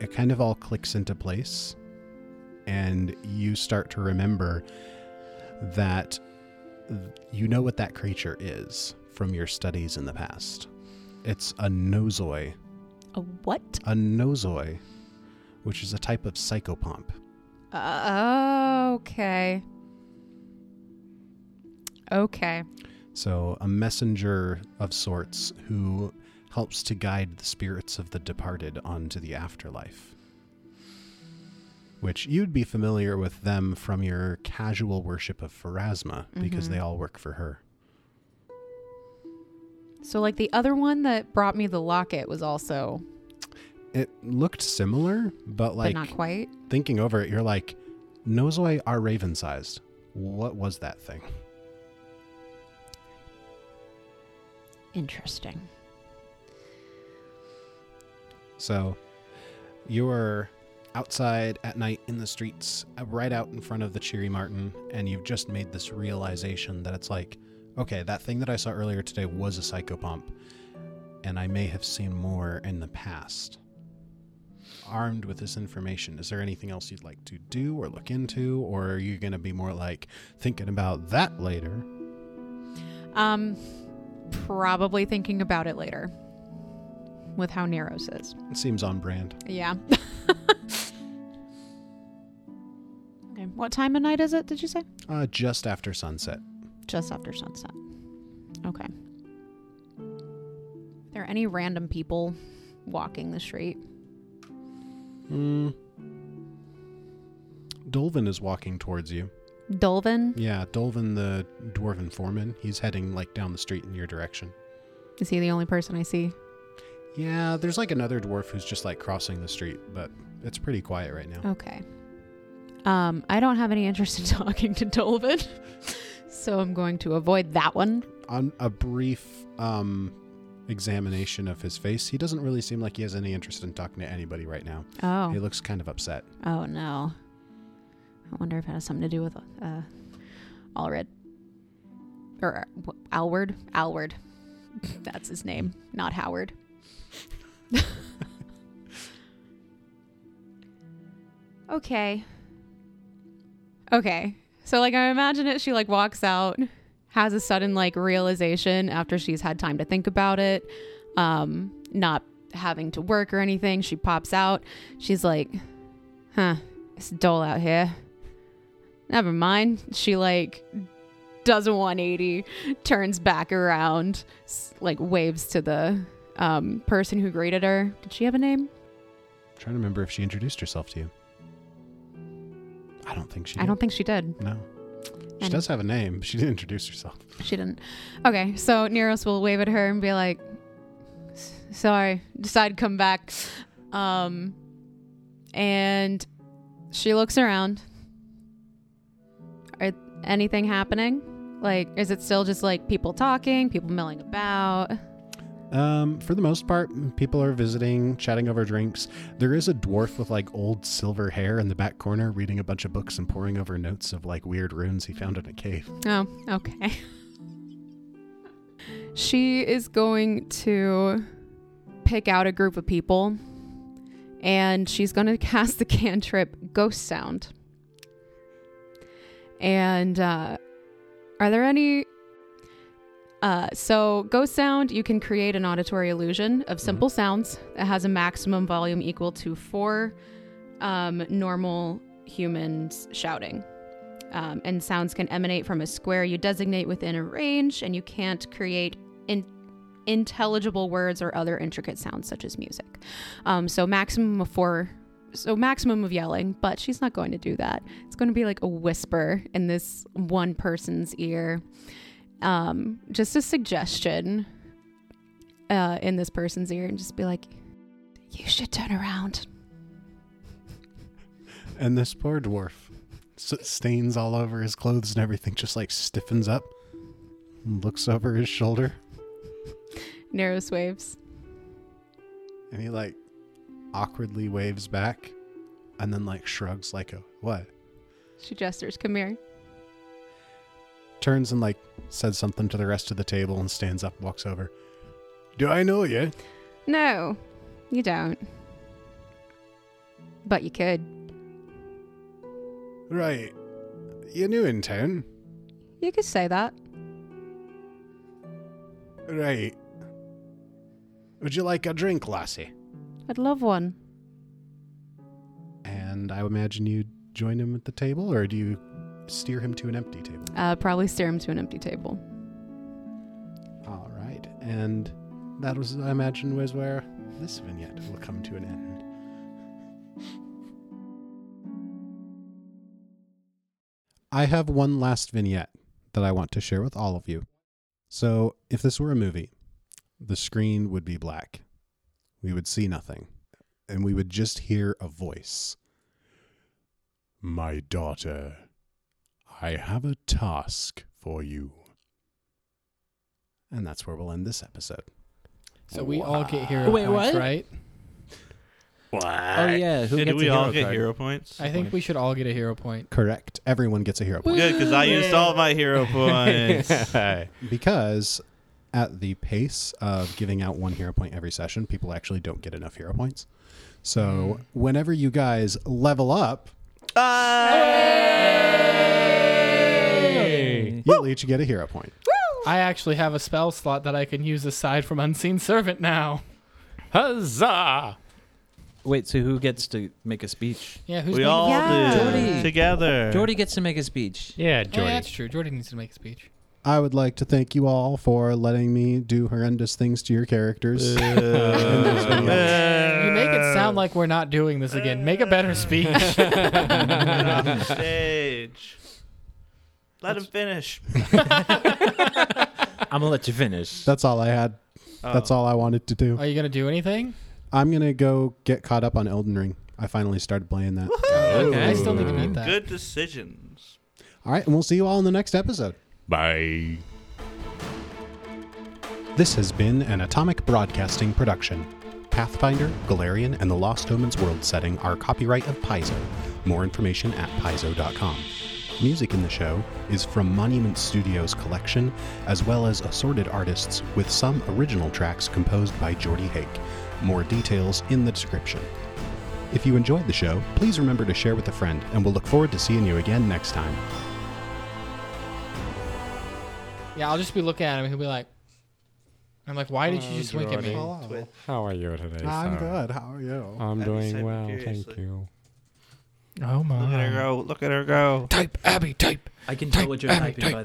it kind of all clicks into place. And you start to remember that you know what that creature is from your studies in the past. It's a nosoi. A what? A nosoi, which is a type of psychopomp. Okay. So a messenger of sorts who helps to guide the spirits of the departed onto the afterlife. Which you'd be familiar with them from your casual worship of Pharasma, because they all work for her. So, like, the other one that brought me the locket was also... It looked similar, but, like... But not quite? Thinking over it, you're like, nosoi are raven-sized. What was that thing? Interesting. So, you were... outside at night in the streets, right out in front of the Cheery Martin, and you've just made this realization that it's like, okay, that thing that I saw earlier today was a psychopomp, and I may have seen more in the past. Armed with this information, is there anything else you'd like to do or look into, or are you going to be more like thinking about that later? Probably thinking about it later with how Neros is. It seems on brand. Yeah. Okay. What time of night is it, did you say? Just after sunset. Just after sunset. Okay. Are there any random people walking the street? Dolvin is walking towards you. Dolvin? Yeah, Dolvin, the dwarven foreman. He's heading like down the street in your direction. Is he the only person I see? Yeah, there's like another dwarf who's just like crossing the street, but it's pretty quiet right now. Okay. I don't have any interest in talking to Dolvin, so I'm going to avoid that one. On a brief examination of his face, he doesn't really seem like he has any interest in talking to anybody right now. Oh. He looks kind of upset. Oh, no. I wonder if it has something to do with Alred. Or Alward? Alward. That's his name, not Howard. Okay. So, like, I imagine it, she, like, walks out, has a sudden, like, realization after she's had time to think about it, not having to work or anything. She pops out. She's like, huh, it's dull out here. Never mind. She, like, does a 180, turns back around, like, waves to the person who greeted her. Did she have a name? I'm trying to remember if she introduced herself to you. I don't think she did. I don't think she did. No. She does have a name, but she didn't introduce herself. She didn't. Okay, so Neros will wave at her and be like, sorry, decided to come back. And she looks around. Are anything happening? Like, is it still just like people talking, people milling about? For the most part, people are visiting, chatting over drinks. There is a dwarf with like old silver hair in the back corner reading a bunch of books and poring over notes of like weird runes he found in a cave. Oh, okay. She is going to pick out a group of people and she's going to cast the cantrip Ghost Sound. And are there any... So Ghost Sound, you can create an auditory illusion of simple sounds that has a maximum volume equal to 4 normal humans shouting. And sounds can emanate from a square you designate within a range, and you can't create intelligible words or other intricate sounds such as music. So maximum of 4, so maximum of yelling, but she's not going to do that. It's going to be like a whisper in this one person's ear. Just a suggestion in this person's ear and just be like, you should turn around. And this poor dwarf, stains all over his clothes and everything, just like stiffens up and looks over his shoulder. Neros waves. And he like awkwardly waves back and then like shrugs like a what? She gestures, come here. Turns and like says something to the rest of the table and stands up and walks over. Do I know you? No, you don't. But you could. Right. You're new in town. You could say that. Right. Would you like a drink, lassie? I'd love one. And I imagine you'd join him at the table, or do you steer him to an empty table? Probably steer him to an empty table. All right. And that was, I imagine, was where this vignette will come to an end. I have one last vignette that I want to share with all of you. So if this were a movie, the screen would be black. We would see nothing. And we would just hear a voice. My daughter... I have a task for you. And that's where we'll end this episode. So we all get here at once, right? What? Oh, yeah. Who gets we a hero all get card? Hero points? I think we should all get a hero point. Correct. Everyone gets a hero point. Good, because I used all my hero points. Because at the pace of giving out one hero point every session, people actually don't get enough hero points. So whenever you guys level up, you'll each get a hero point. I actually have a spell slot that I can use aside from Unseen Servant now. Huzzah! Wait, so who gets to make a speech? Yeah, who's we all do. Jordy. Together. Jordy gets to make a speech. Yeah, Jordy. Oh, yeah, that's true. Jordy needs to make a speech. I would like to thank you all for letting me do horrendous things to your characters. You make it sound like we're not doing this again. Make a better speech. On stage. Let him finish. I'm going to let you finish. That's all I had. Oh. That's all I wanted to do. Are you going to do anything? I'm going to go get caught up on Elden Ring. I finally started playing that. Okay. I still need to beat that. Good decisions. All right, and we'll see you all in the next episode. Bye. This has been an Atomic Broadcasting production. Pathfinder, Galarian, and the Lost Omens world setting are copyright of Paizo. More information at paizo.com. Music in the show is from Monument Studios' collection, as well as assorted artists with some original tracks composed by Jordy Hake. More details in the description. If you enjoyed the show, please remember to share with a friend, and we'll look forward to seeing you again next time. Yeah, I'll just be looking at him, and he'll be like, I'm like, why did you just wink at me? Hello. How are you today? I'm good. How are you? I'm doing well, thank you. Oh my. Look at her go. Type Abby, type. I can tell what you're typing by the